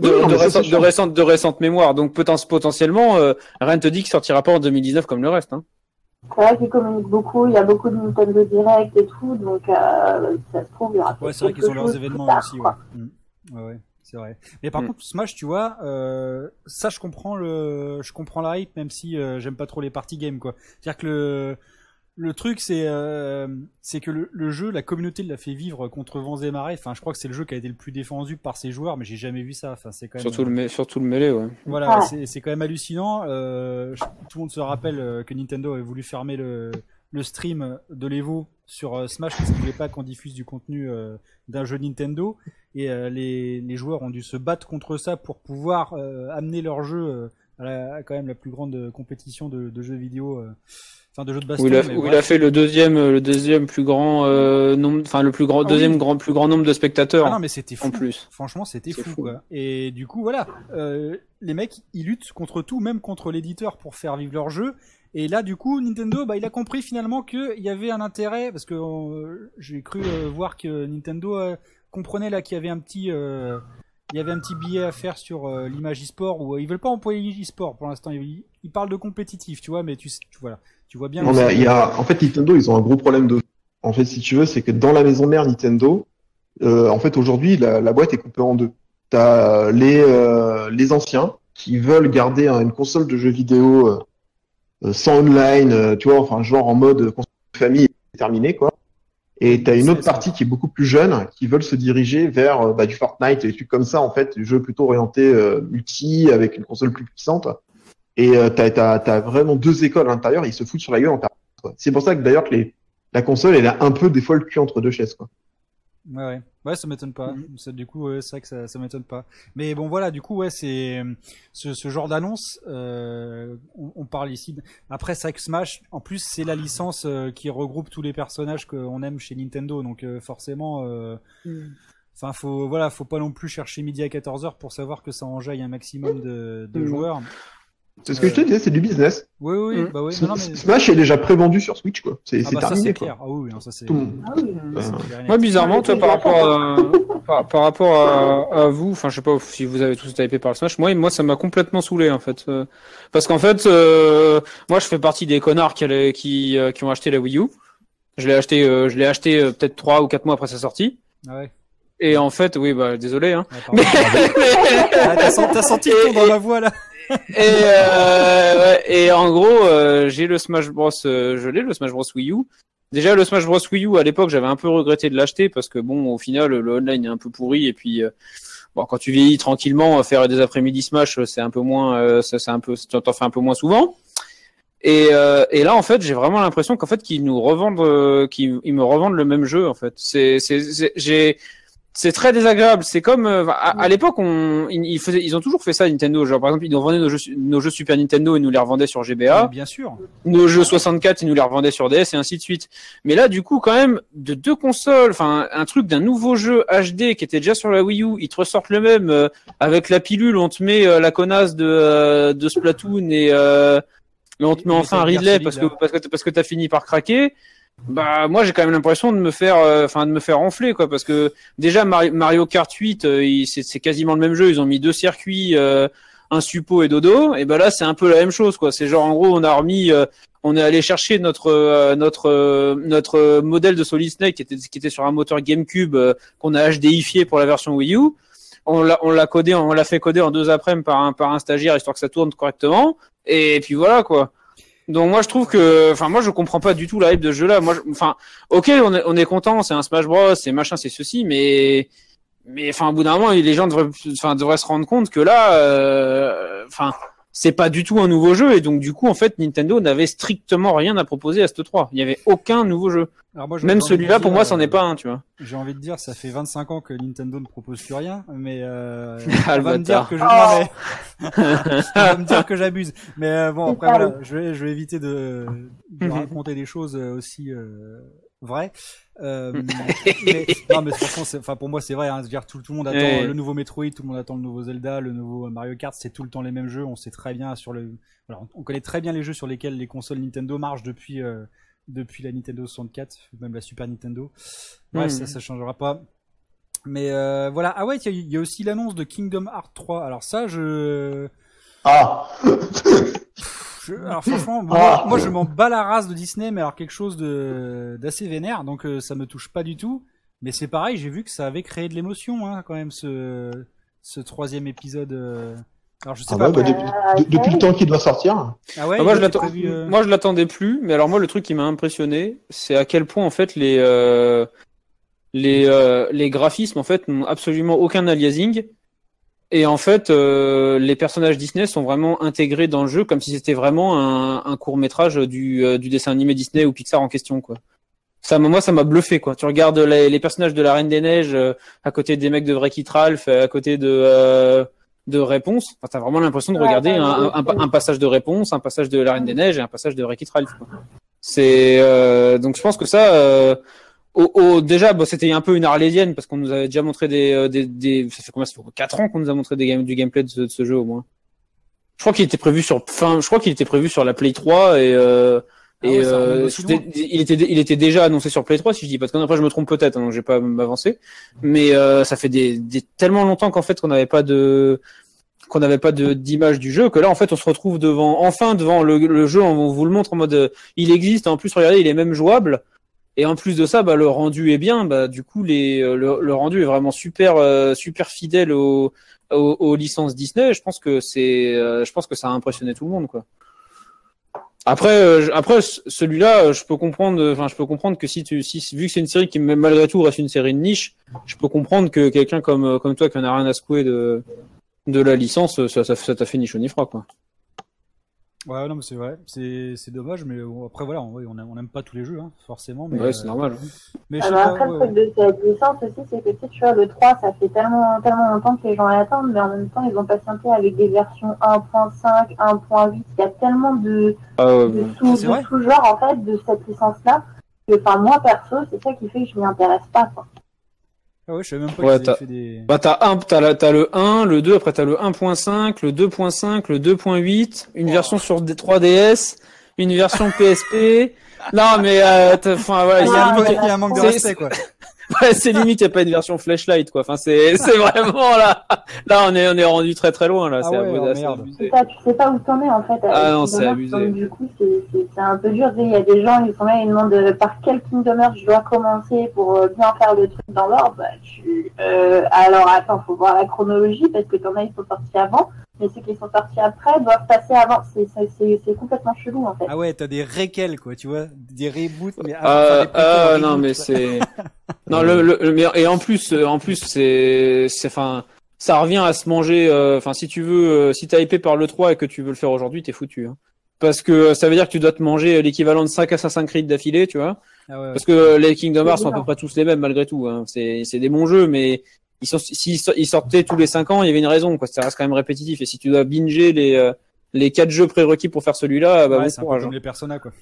De récente mémoire. Donc potentiellement, rien ne te dit qu'il sortira pas en 2019 comme le reste. Hein. C'est vrai qu'ils communiquent beaucoup, il y a beaucoup de Nintendo Direct et tout, donc ça se trouve, il y aura ouais, c'est vrai qu'ils ont leurs événements tard, aussi, ouais. Mmh. Ouais, c'est vrai. Mais par contre, Smash, tu vois, ça, je comprends la hype, même si j'aime pas trop les party games, quoi. C'est-à-dire que le truc, c'est que le jeu, la communauté l'a fait vivre contre vents et marées. Enfin, je crois que c'est le jeu qui a été le plus défendu par ses joueurs, mais j'ai jamais vu ça. Enfin, c'est quand même surtout le mêlée, ouais. Voilà, c'est quand même hallucinant. Tout le monde se rappelle que Nintendo avait voulu fermer le stream de l'Evo sur Smash parce qu'il voulait pas qu'on diffuse du contenu d'un jeu Nintendo. Et les joueurs ont dû se battre contre ça pour pouvoir amener leur jeu à quand même la plus grande compétition de jeux vidéo. Enfin, de jeux de baston, il a fait le deuxième plus grand nombre, enfin le plus grand plus grand nombre de spectateurs. Ah non, mais c'était fou. En plus. Franchement, c'était fou. Quoi. Et du coup, voilà, les mecs, ils luttent contre tout, même contre l'éditeur, pour faire vivre leur jeu. Et là, du coup, Nintendo, bah, il a compris finalement qu'il y avait un intérêt, parce que j'ai cru voir que Nintendo comprenait là qu'il y avait un petit billet à faire sur l'image e-sport, où ils veulent pas employer e-sport pour l'instant, ils parlent de compétitif, tu vois, mais tu vois bien... Non, mais en fait, Nintendo, ils ont un gros problème de... En fait, si tu veux, c'est que dans la maison mère Nintendo, en fait, aujourd'hui, la boîte est coupée en deux. T'as les anciens qui veulent garder une console de jeux vidéo sans online, tu vois, enfin, genre en mode console de famille terminée, quoi. Et t'as une autre partie qui est beaucoup plus jeune, qui veulent se diriger vers du Fortnite et des trucs comme ça, en fait, des jeux plutôt orientés multi, avec une console plus puissante. Et t'as vraiment deux écoles à l'intérieur, ils se foutent sur la gueule en permanence. C'est pour ça que d'ailleurs que la console, elle a un peu des fois le cul entre deux chaises, quoi. Ouais, ça m'étonne pas. Ça, du coup, c'est vrai que ça m'étonne pas. Mais bon, voilà, du coup, ouais, c'est ce genre d'annonce. On parle ici. Après, c'est vrai que Smash, en plus, c'est la licence qui regroupe tous les personnages qu'on aime chez Nintendo. Donc, forcément, enfin, faut pas non plus chercher midi à 14h pour savoir que ça enjaille un maximum de joueurs. C'est ce que je te disais, c'est du business. Oui, bah oui. Non, mais... Smash est déjà prévendu sur Switch, quoi. C'est terminé, ça, c'est clair. Quoi. Ah oui, non, ça c'est. Moi, bizarrement, toi, par rapport à vous, enfin, je sais pas si vous avez tous été hypés par le Smash. Moi, ça m'a complètement saoulé, en fait, parce qu'en fait, moi, je fais partie des connards qui ont acheté la Wii U. Je l'ai acheté peut-être 3 ou 4 mois après sa sortie. Ah ouais. Et en fait, oui, bah désolé, hein. Ah, t'as senti le ton dans la voix là. Et en gros, j'ai le Smash Bros, le Smash Bros Wii U. Déjà, le Smash Bros Wii U à l'époque, j'avais un peu regretté de l'acheter parce que bon, au final, le online est un peu pourri et puis bon, quand tu vieillis tranquillement, faire des après-midi Smash, c'est un peu moins, t'en fais un peu moins souvent. Et là, en fait, j'ai vraiment l'impression qu'en fait, qu'ils me revendent le même jeu en fait. C'est très désagréable. C'est comme à l'époque, ils ont toujours fait ça, Nintendo. Genre par exemple, ils nous vendaient nos jeux Super Nintendo, ils nous les revendaient sur GBA. Mais bien sûr. Nos jeux 64, ils nous les revendaient sur DS et ainsi de suite. Mais là, du coup, quand même, de deux consoles, enfin un truc d'un nouveau jeu HD qui était déjà sur la Wii U, ils te ressortent le même avec la pilule. On te met la connasse de Splatoon et on te met enfin un Ridley parce que t'as fini par craquer. Bah moi j'ai quand même l'impression de me faire enfler, quoi, parce que déjà Mario Kart 8 c'est quasiment le même jeu, ils ont mis 2 circuits, un suppo et dodo, et bah là c'est un peu la même chose, quoi. C'est genre en gros on est allé chercher notre modèle de Solid Snake qui était sur un moteur GameCube qu'on a HDifié pour la version Wii U. On l'a fait coder en 2 après-midi par un stagiaire histoire que ça tourne correctement et puis voilà, quoi. Donc moi je trouve que, enfin moi je comprends pas du tout la hype de ce jeu-là. Moi, enfin ok, on est content, c'est un Smash Bros, c'est machin, c'est ceci, mais enfin au bout d'un moment les gens devraient se rendre compte que là, enfin c'est pas du tout un nouveau jeu et donc du coup en fait Nintendo n'avait strictement rien à proposer à cette E3. Il y avait aucun nouveau jeu. Moi, même celui-là pour moi c'en est pas un, tu vois. J'ai envie de dire ça fait 25 ans que Nintendo ne propose plus rien, mais on va me dire que j'abuse. Mais bon après voilà, je vais éviter de raconter des choses aussi vraies. Mais, non mais franchement, enfin pour moi c'est vrai, hein, c'est-à-dire tout le monde attend le nouveau Metroid, tout le monde attend le nouveau Zelda, le nouveau Mario Kart, c'est tout le temps les mêmes jeux. On sait très bien on connaît très bien les jeux sur lesquels les consoles Nintendo marchent depuis depuis la Nintendo 64, même la Super Nintendo. Ouais, ça changera pas. Mais voilà. Ah ouais, il y a aussi l'annonce de Kingdom Hearts 3. Alors ça, je... Ah. Alors franchement, moi je m'en bats la race de Disney, mais alors quelque chose d'assez vénère, donc ça me touche pas du tout. Mais c'est pareil, j'ai vu que ça avait créé de l'émotion, hein, quand même, ce troisième épisode. Alors je sais pas. Ouais, depuis le temps qu'il doit sortir. Ah ouais. Ah, moi je l'attendais plus, mais alors moi le truc qui m'a impressionné, c'est à quel point en fait les graphismes en fait n'ont absolument aucun aliasing. Et en fait, les personnages Disney sont vraiment intégrés dans le jeu comme si c'était vraiment un court-métrage du dessin animé Disney ou Pixar en question, quoi. Moi, ça m'a bluffé, quoi. Tu regardes les personnages de la Reine des Neiges à côté des mecs de Wreck-It Ralph, à côté de Raiponce. Enfin, t'as vraiment l'impression de regarder un passage de Raiponce, un passage de la Reine des Neiges et un passage de Wreck-It Ralph, quoi. Donc je pense que ça... déjà, bon, c'était un peu une arlésienne parce qu'on nous avait déjà montré ça fait combien? Ça fait 4 ans qu'on nous a montré du gameplay de ce jeu au moins. Je crois qu'il était prévu sur la Play 3 il était déjà annoncé sur Play 3 si je dis pas de conneries. Après je me trompe peut-être, hein, donc j'ai pas m'avancer. Mais ça fait tellement longtemps qu'en fait qu'on n'avait pas d'image du jeu, que là en fait on se retrouve devant le jeu. On vous le montre en mode il existe, en plus regardez il est même jouable. Et en plus de ça, le rendu est bien. Du coup, le rendu est vraiment super fidèle aux licences Disney. Je pense que ça a impressionné tout le monde, quoi. Après, celui-là, je peux comprendre que si vu que c'est une série qui malgré tout reste une série de niche, je peux comprendre que quelqu'un comme toi qui en a rien à secouer de la licence, ça t'a fait ni chaud ni froid, quoi. Ouais, non, mais c'est vrai, c'est dommage, mais après voilà, on n'aime pas tous les jeux, hein, forcément. Mais, ouais, c'est normal. Mais le truc de cette licence aussi, c'est que tu vois, le 3, ça fait tellement longtemps que les gens l'attendent, mais en même temps, ils ont patienté avec des versions 1.5, 1.8, il y a tellement de sous-genres, en fait, de cette licence-là, que enfin, moi, perso, c'est ça qui fait que je m'y intéresse pas, quoi. Ah ouais, je savais même pas qu'ils avaient fait des... t'as le 1, le 2, après t'as le 1.5, le 2.5, le 2.8, une version sur 3DS, une version PSP. Non, mais, enfin, voilà. Il y a un manque de respect, quoi. Ouais, c'est limite, il n'y a pas une version flashlight, quoi. Enfin, c'est vraiment là. Là, on est rendu très très loin, là. Ah c'est abusé. Tu sais pas où t'en es, en fait. Ah non, c'est abusé. Donc, du coup, c'est un peu dur. Il y a des gens, ils sont là, ils demandent par quel Kingdom Hearts je dois commencer pour bien faire le truc dans l'ordre. Alors, attends, faut voir la chronologie, parce que t'en as, ils sont sortis avant. Mais ceux qui sont sortis après doivent passer avant. C'est complètement chelou, en fait. Ah ouais, t'as des requels, quoi, tu vois, des reboots. Mais non, mais c'est... non, et en plus, enfin, ça revient à se manger. Enfin, si tu veux, si t'as hypé par le 3 et que tu veux le faire aujourd'hui, t'es foutu, hein. Parce que ça veut dire que tu dois te manger l'équivalent de 5 Assassin's Creed d'affilée, tu vois. Ah ouais. Parce que les Kingdom Hearts sont à peu près tous les mêmes, malgré tout, hein. C'est des bons jeux, mais... S'ils sortaient tous les 5 ans, il y avait une raison, quoi. Ça reste quand même répétitif. Et si tu dois binger les 4 jeux prérequis pour faire celui-là, bah, c'est un peu comme les Persona, quoi.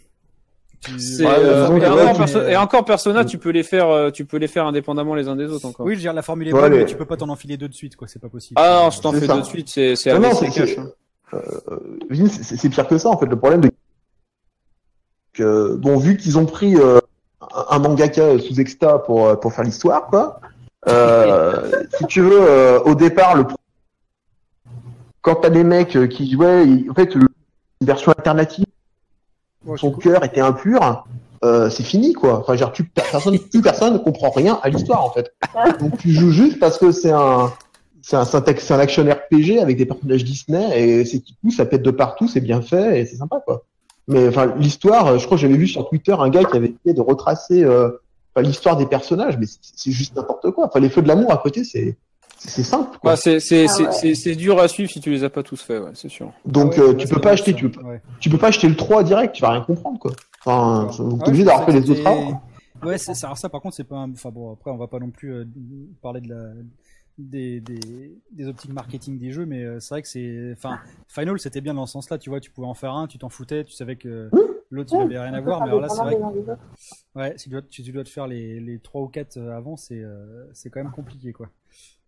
Et encore Persona, tu peux les faire indépendamment les uns des autres, encore. Oui, je veux dire, la formule est bonne, mais tu peux pas t'en enfiler 2 de suite, quoi. C'est pas possible. Ah, non, si t'en fais 2 de suite, c'est ABC cash, hein. C'est pire que ça, en fait. Le problème bon, vu qu'ils ont pris, un mangaka sous extra pour faire l'histoire, quoi. Si tu veux, au départ, quand t'as des mecs qui, en fait, une version alternative, son cœur était impur, c'est fini, quoi. Enfin, genre, plus personne ne comprend rien à l'histoire, en fait. Donc, tu joues juste parce que c'est un action RPG avec des personnages Disney et c'est tout, ça pète de partout, c'est bien fait et c'est sympa, quoi. Mais, enfin, l'histoire, je crois que j'avais vu sur Twitter un gars qui avait essayé de retracer, l'histoire des personnages, mais c'est juste n'importe quoi. Enfin, les feux de l'amour à côté, c'est simple, quoi. C'est dur à suivre si tu les as pas tous faits, ouais, c'est sûr. Donc, tu peux pas acheter le 3 direct, tu vas rien comprendre, quoi. Enfin, t'es obligé d'avoir fait les autres avant. Ouais, alors ça, par contre, c'est pas enfin, bon, après, on va pas non plus parler de des optiques marketing des jeux, mais c'est vrai que enfin, Final, c'était bien dans ce sens-là, tu vois, tu pouvais en faire un, tu t'en foutais, tu savais que... L'autre, il n'avait rien à voir, mais alors là, c'est vrai que... Ouais, si tu dois te faire les 3 ou 4 avant, c'est quand même compliqué, quoi.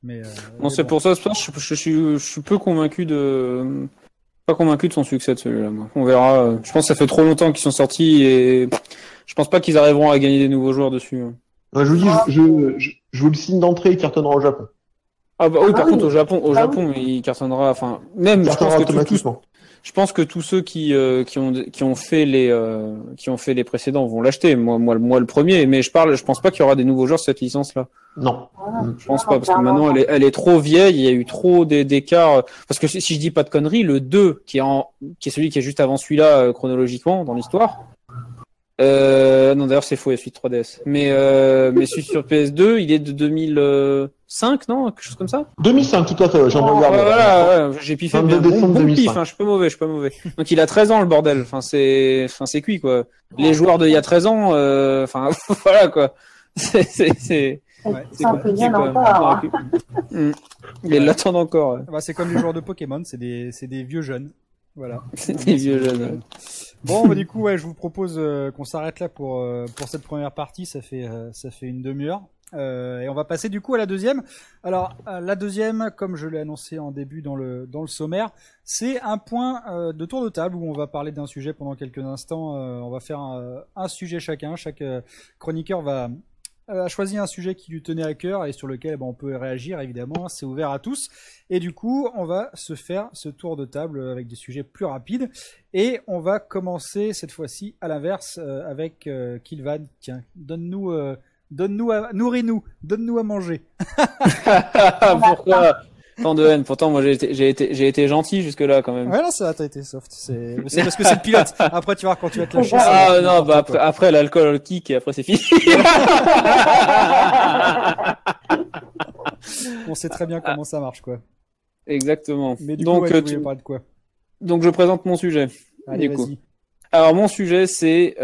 Mais, non, c'est pour ça, je suis pas convaincu de son succès, de celui-là, moi. On verra. Je pense que ça fait trop longtemps qu'ils sont sortis et je pense pas qu'ils arriveront à gagner des nouveaux joueurs dessus. Ouais, je vous dis, je vous le signe d'entrée, il cartonnera au Japon. Ah bah oui, par contre, au Japon, il cartonnera, enfin, même, je pense que tous ceux qui ont fait les précédents vont l'acheter. Moi, le premier. Mais je pense pas qu'il y aura des nouveaux joueurs sur cette licence-là. Non. Je pense pas, parce que maintenant, elle est trop vieille. Il y a eu trop d'écarts. Parce que si je dis pas de conneries, le 2, qui est celui qui est juste avant celui-là, chronologiquement, dans l'histoire. Non, d'ailleurs, c'est faux, il y a suite 3DS. Mais celui sur PS2, il est de 2005, non? Quelque chose comme ça? 2005, tout à fait, j'en regarde. Voilà, j'ai piffé. Je suis pas mauvais, Donc, il a 13 ans, le bordel. Enfin, c'est cuit, quoi. Les joueurs d'il y a 13 ans, enfin, voilà, quoi. C'est compliqué, quoi. Ils l'attendent encore. Ouais. Bah, c'est comme les joueurs de Pokémon, c'est des vieux jeunes. Voilà. Des vieux jeunes. Bon, bah, du coup, ouais, je vous propose qu'on s'arrête là pour cette première partie. Ça fait une demi-heure. Et on va passer du coup à la deuxième. Alors, la deuxième, comme je l'ai annoncé en début dans le sommaire, c'est un point de tour de table où on va parler d'un sujet pendant quelques instants. On va faire un sujet chacun. Chaque chroniqueur a choisi un sujet qui lui tenait à cœur et sur lequel on peut réagir, évidemment, c'est ouvert à tous. Et du coup, on va se faire ce tour de table avec des sujets plus rapides. Et on va commencer cette fois-ci à l'inverse avec Kilvan. Tiens, donne-nous à manger. Pourquoi tant de haine? Pourtant, moi, j'ai été gentil jusque-là, quand même. Ouais, là, ça, t'as été soft. C'est parce que c'est le pilote. Après, tu vas voir quand tu vas te lâcher. Ah, non, bah, après l'alcool kick et après, c'est fini. On sait très bien comment ça marche, quoi. Exactement. Mais du coup, ouais, tu parles de quoi? Donc, je présente mon sujet. Allez, vas-y. Alors, mon sujet, c'est,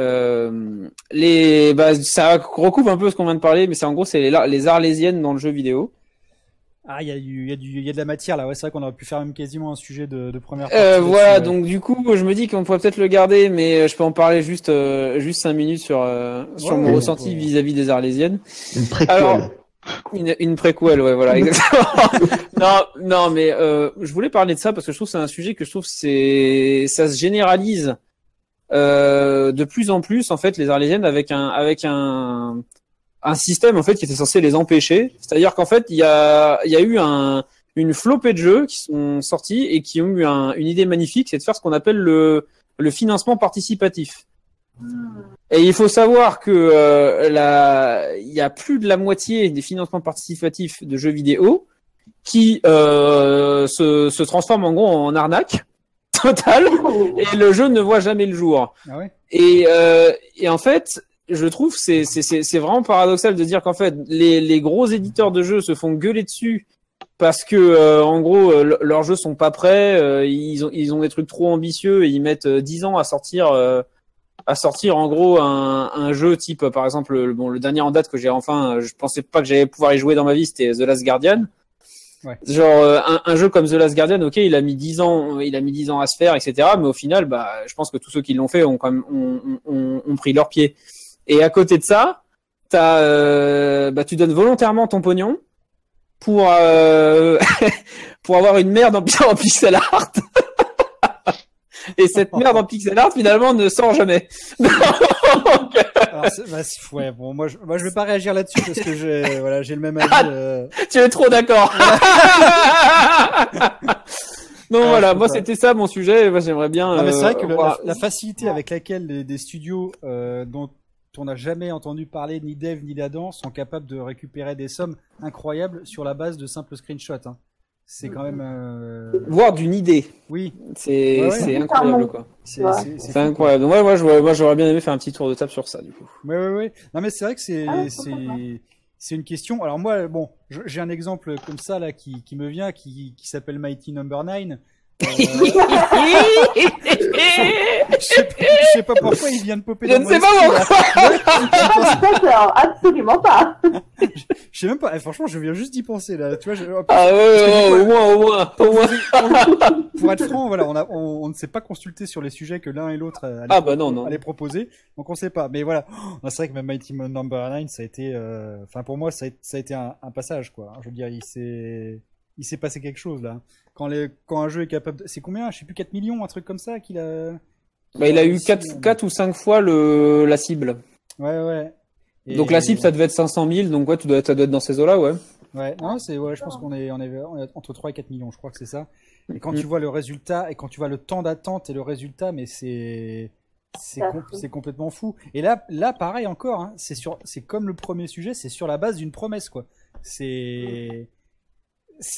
ça recoupe un peu ce qu'on vient de parler, mais c'est en gros, c'est les arlésiennes dans le jeu vidéo. Ah, il y a de la matière là, ouais, c'est vrai qu'on aurait pu faire même quasiment un sujet de première partie. Voilà, donc du coup, je me dis qu'on pourrait peut-être le garder, mais je peux en parler juste 5 minutes sur mon ressenti vis-à-vis des Arlésiennes. Une préquelle. Alors, une préquelle, ouais, voilà, exactement. non, mais je voulais parler de ça parce que je trouve que c'est un sujet que je trouve ça se généralise de plus en plus, en fait, les Arlésiennes avec un système en fait qui était censé les empêcher, c'est-à-dire qu'en fait il y a eu une flopée de jeux qui sont sortis et qui ont eu une idée magnifique, c'est de faire ce qu'on appelle le financement participatif. Et il faut savoir que il y a plus de la moitié des financements participatifs de jeux vidéo qui se transforment en gros en arnaque totale et le jeu ne voit jamais le jour. Ah ouais. Et en fait, je trouve c'est vraiment paradoxal de dire qu'en fait les gros éditeurs de jeux se font gueuler dessus parce que en gros leurs jeux sont pas prêts, ils ont des trucs trop ambitieux et ils mettent 10 ans à sortir en gros un jeu type par exemple le dernier en date que j'ai enfin je pensais pas que j'allais pouvoir y jouer dans ma vie, c'était The Last Guardian. Ouais. Genre un jeu comme The Last Guardian, ok, il a mis 10 ans à se faire, etc. Mais au final, bah je pense que tous ceux qui l'ont fait ont quand même ont pris leurs pieds. Et à côté de ça, tu donnes volontairement ton pognon pour avoir une merde en pixel art. Et cette merde en pixel art finalement ne sort jamais. Alors, ouais, bon, moi je vais pas réagir là-dessus parce que j'ai le même avis. Tu es trop d'accord. Non, voilà, moi c'était ça mon sujet. Moi j'aimerais bien. Ah, mais c'est vrai que la facilité avec laquelle des studios dont on n'a jamais entendu parler ni d'Eve ni d'Adam sont capables de récupérer des sommes incroyables sur la base de simples screenshots. Hein. C'est quand même voire d'une idée. Oui, c'est incroyable quoi. C'est incroyable. Donc moi j'aurais bien aimé faire un petit tour de table sur ça du coup. Ouais. Non mais c'est vrai que c'est une question. Alors moi bon, j'ai un exemple comme ça là qui me vient qui s'appelle Mighty No. 9. Je sais pas pourquoi il vient de popper. Je ne sais pas pourquoi. Absolument pas. Je sais même pas. Franchement, je viens juste d'y penser là. Tu vois, au moins. Pour être franc, voilà, on ne s'est pas consulté sur les sujets que l'un et l'autre allaient proposer. Donc on sait pas. Mais voilà, c'est vrai que même Mighty No. 9, ça a été, pour moi, ça a été un passage quoi. Je veux dire, il s'est passé quelque chose là. Quand un jeu est capable de... C'est combien? Je sais plus, 4 millions, un truc comme ça qu'il a... il a eu 4 ou 5 fois la cible. Ouais. Et donc la cible, ça devait être 500 000, donc ouais, ça doit être dans ces eaux-là, ouais. Ouais, non, je pense qu'on est entre 3 et 4 millions, je crois que c'est ça. Et quand tu vois le résultat, et quand tu vois le temps d'attente et le résultat, mais c'est complètement fou. Et là pareil encore, hein, c'est comme le premier sujet, c'est sur la base d'une promesse, quoi. C'est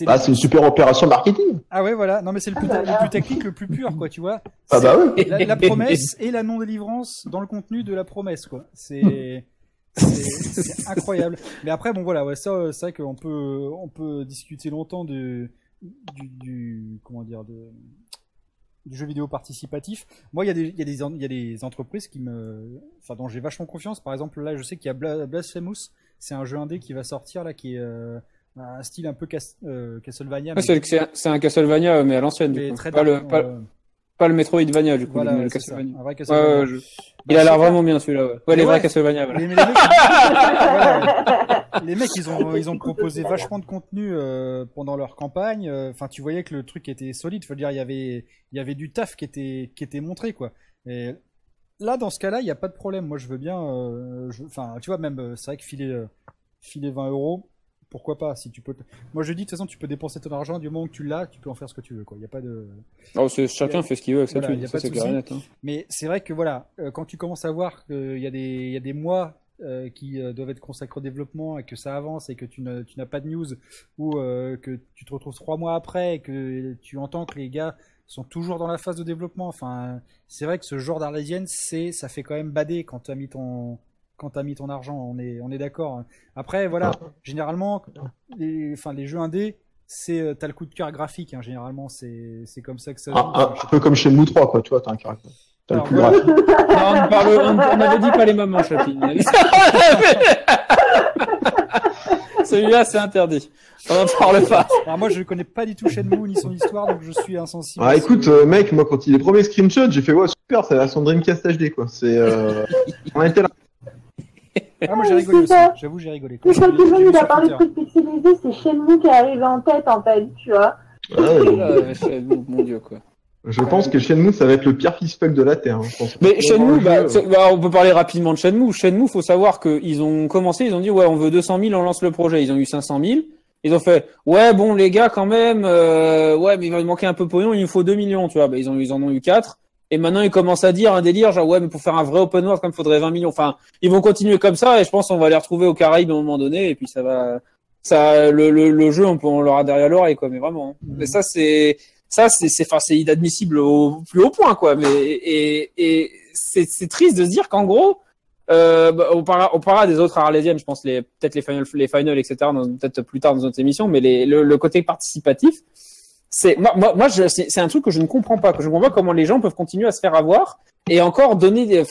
une super opération marketing. Ah ouais, voilà. Non, mais c'est le plus technique, le plus pur, quoi, tu vois. Ah bah oui. La promesse et la non-délivrance dans le contenu de la promesse, quoi. C'est incroyable. Mais après, bon, voilà, ouais, ça, c'est vrai qu'on peut discuter longtemps du jeu vidéo participatif. Moi, il y a des entreprises dont j'ai vachement confiance. Par exemple, là, je sais qu'il y a Blasphemous. C'est un jeu indé qui va sortir, là, qui est, un style un peu Castlevania. Mais... C'est un Castlevania, mais à l'ancienne, du coup. Pas le Metroidvania, du coup. Voilà, le Castlevania. Un vrai Castlevania. Ouais, il a l'air vraiment bien, celui-là. Ouais, les vrais Castlevania, voilà. Les mecs, les mecs, ils ont proposé vachement de contenu pendant leur campagne. Enfin, tu voyais que le truc était solide. Faut dire, il y avait du taf qui était montré, quoi. Et là, dans ce cas-là, il n'y a pas de problème. Moi, je veux bien... Enfin, tu vois, même, c'est vrai que filer 20 €... Pourquoi pas, si tu peux. Moi je dis de toute façon tu peux dépenser ton argent du moment que tu l'as, tu peux en faire ce que tu veux, quoi. Il y a pas de. Oh, chacun fait ce qu'il veut avec voilà, ça, c'est clair et net, hein. Mais c'est vrai que voilà, quand tu commences à voir qu'il y a des mois qui doivent être consacrés au développement et que ça avance et que tu n'as pas de news ou que tu te retrouves 3 mois après et que tu entends que les gars sont toujours dans la phase de développement. Enfin, c'est vrai que ce genre d'arlésienne, ça fait quand même bader quand tu as mis ton. Quand t'as mis ton argent, on est d'accord. Après, voilà, généralement, les jeux indés, t'as le coup de cœur graphique, hein, généralement, c'est comme ça que ça... Un peu comme chez Shenmue 3, quoi, tu vois, t'as un caractère. T'as le plus graphique. On avait dit pas les mamans, Chappie. Celui-là, c'est interdit. On n'en parle pas. Alors moi, je ne connais pas du tout Shenmue ni son histoire, donc je suis insensible. Ah, écoute, mec, moi, quand il est premier screenshot, j'ai fait, ouais, super, ça va son Dreamcast HD, quoi. On était là. Ah, moi j'ai rigolé aussi, j'avoue j'ai rigolé. Mais quand tout le monde il a parlé de trucs pixelisés, c'est Shenmue qui est arrivé en tête en fait, tu vois. Ouais, Shenmue, mon dieu quoi. Je pense que Shenmue ça va être le pire fils fuck de la Terre. Hein, je pense. Mais Shenmue, on peut parler rapidement de Shenmue. Shenmue, faut savoir qu'ils ont commencé, ils ont dit ouais on veut 200 000, on lance le projet. Ils ont eu 500 000, ils ont fait ouais bon les gars quand même, ouais mais il va manquer un peu de pognon, il nous faut 2 millions, tu vois. Bah, ils en ont eu 4. Et maintenant, ils commencent à dire un délire, genre, ouais, mais pour faire un vrai open world, quand même, il faudrait 20 millions. Enfin, ils vont continuer comme ça, et je pense qu'on va les retrouver aux Caraïbes à un moment donné, et puis le jeu, on l'aura derrière l'oreille, quoi, mais vraiment. Hein. Mais c'est inadmissible au plus haut point, quoi, mais, et c'est triste de se dire qu'en gros, on parlera des autres Arlésiennes, je pense, peut-être les finals, etc., peut-être plus tard dans notre émission, mais le côté participatif, c'est un truc que je ne comprends pas, que je ne comprends pas comment les gens peuvent continuer à se faire avoir et encore donner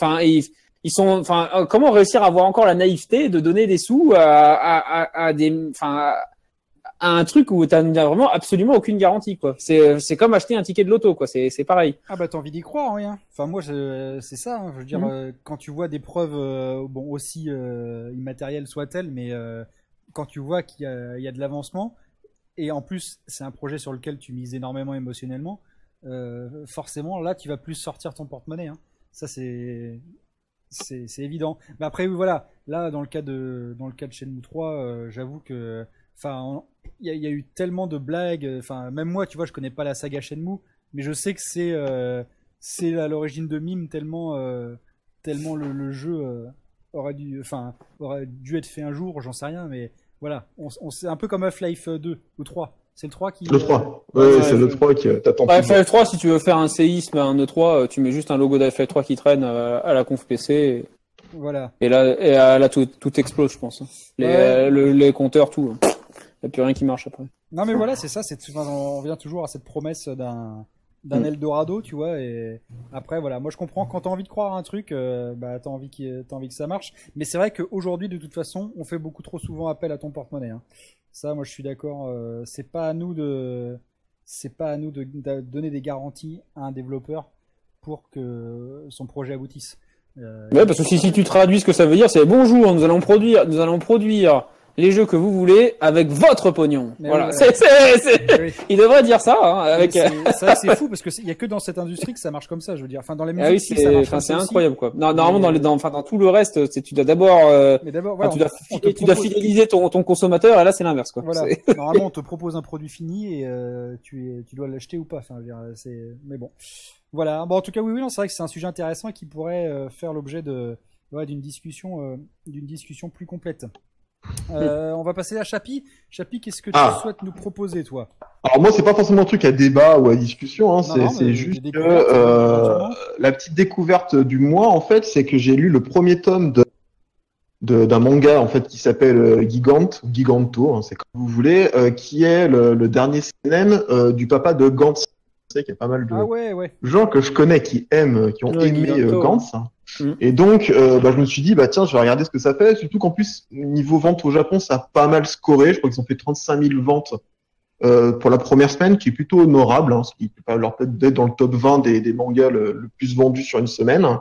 comment réussir à avoir encore la naïveté de donner des sous à un truc où t'as vraiment absolument aucune garantie, quoi. C'est comme acheter un ticket de loto, quoi. C'est pareil. Ah bah t'as envie d'y croire, rien. Enfin moi c'est ça, hein, je veux dire quand tu vois des preuves aussi immatérielles soient-elles, mais quand tu vois qu'il y a de l'avancement. Et en plus, c'est un projet sur lequel tu mises énormément émotionnellement. Forcément, là, tu vas plus sortir ton porte-monnaie. Hein. Ça, c'est évident. Mais après, voilà. Là, dans le cas de Shenmue 3, j'avoue que, il y a eu tellement de blagues. Enfin, même moi, tu vois, je connais pas la saga Shenmue, mais je sais que c'est à l'origine de mimes tellement le jeu aurait dû être fait un jour. J'en sais rien, mais. Voilà, c'est un peu comme Half-Life 2 ou 3. C'est le 3 qui... Le 3, ouais, c'est le 3 qui t'attend. Half-Life 3, si tu veux faire un séisme à un E3, tu mets juste un logo d'Half-Life 3 qui traîne à la conf PC. Voilà. Et là tout explose, je pense. Les compteurs, tout. Il n'y a plus rien qui marche après. Non mais voilà, c'est ça, on revient toujours à cette promesse d'un Eldorado, tu vois, et après, voilà, moi je comprends, quand t'as envie de croire à un truc, t'as envie que ça marche, mais c'est vrai qu'aujourd'hui, de toute façon, on fait beaucoup trop souvent appel à ton porte-monnaie, hein. Ça, moi je suis d'accord, c'est pas à nous de donner des garanties à un développeur pour que son projet aboutisse. Ouais, parce que si tu traduis ce que ça veut dire, c'est « Bonjour, nous allons produire les jeux que vous voulez avec votre pognon. Mais voilà. Oui. Il devrait dire ça. Hein, avec... c'est fou parce que il y a que dans cette industrie que ça marche comme ça. Je veux dire, enfin dans les musiques, ça marche comme ça. C'est incroyable aussi. Quoi. Non, normalement dans tout le reste, tu dois d'abord, voilà, tu dois fidéliser ton consommateur. Et là, c'est l'inverse. Quoi. Voilà. Normalement, on te propose un produit fini et tu dois l'acheter ou pas. Enfin, je veux dire, c'est. Mais bon, voilà. Bon, en tout cas, oui, non, c'est vrai que c'est un sujet intéressant qui pourrait faire l'objet de. Ouais, d'une discussion plus complète. On va passer à Chappie. Chappie, qu'est-ce que tu souhaites nous proposer, toi ? Alors moi, c'est pas forcément un truc à débat ou à discussion. Hein. C'est juste que la petite découverte du mois, en fait, c'est que j'ai lu le premier tome d'un manga, en fait, qui s'appelle Giganto, hein, c'est comme vous voulez, qui est le dernier seinen du papa de Gantz. Vous savez qu'il y a pas mal de gens que je connais qui ont aimé Gantz. Et donc, je me suis dit, tiens, je vais regarder ce que ça fait. Surtout qu'en plus, niveau vente au Japon, ça a pas mal scoré. Je crois qu'ils ont fait 35 000 ventes pour la première semaine, qui est plutôt honorable, hein, ce qui peut leur permettre d'être dans le top 20 des mangas le plus vendus sur une semaine.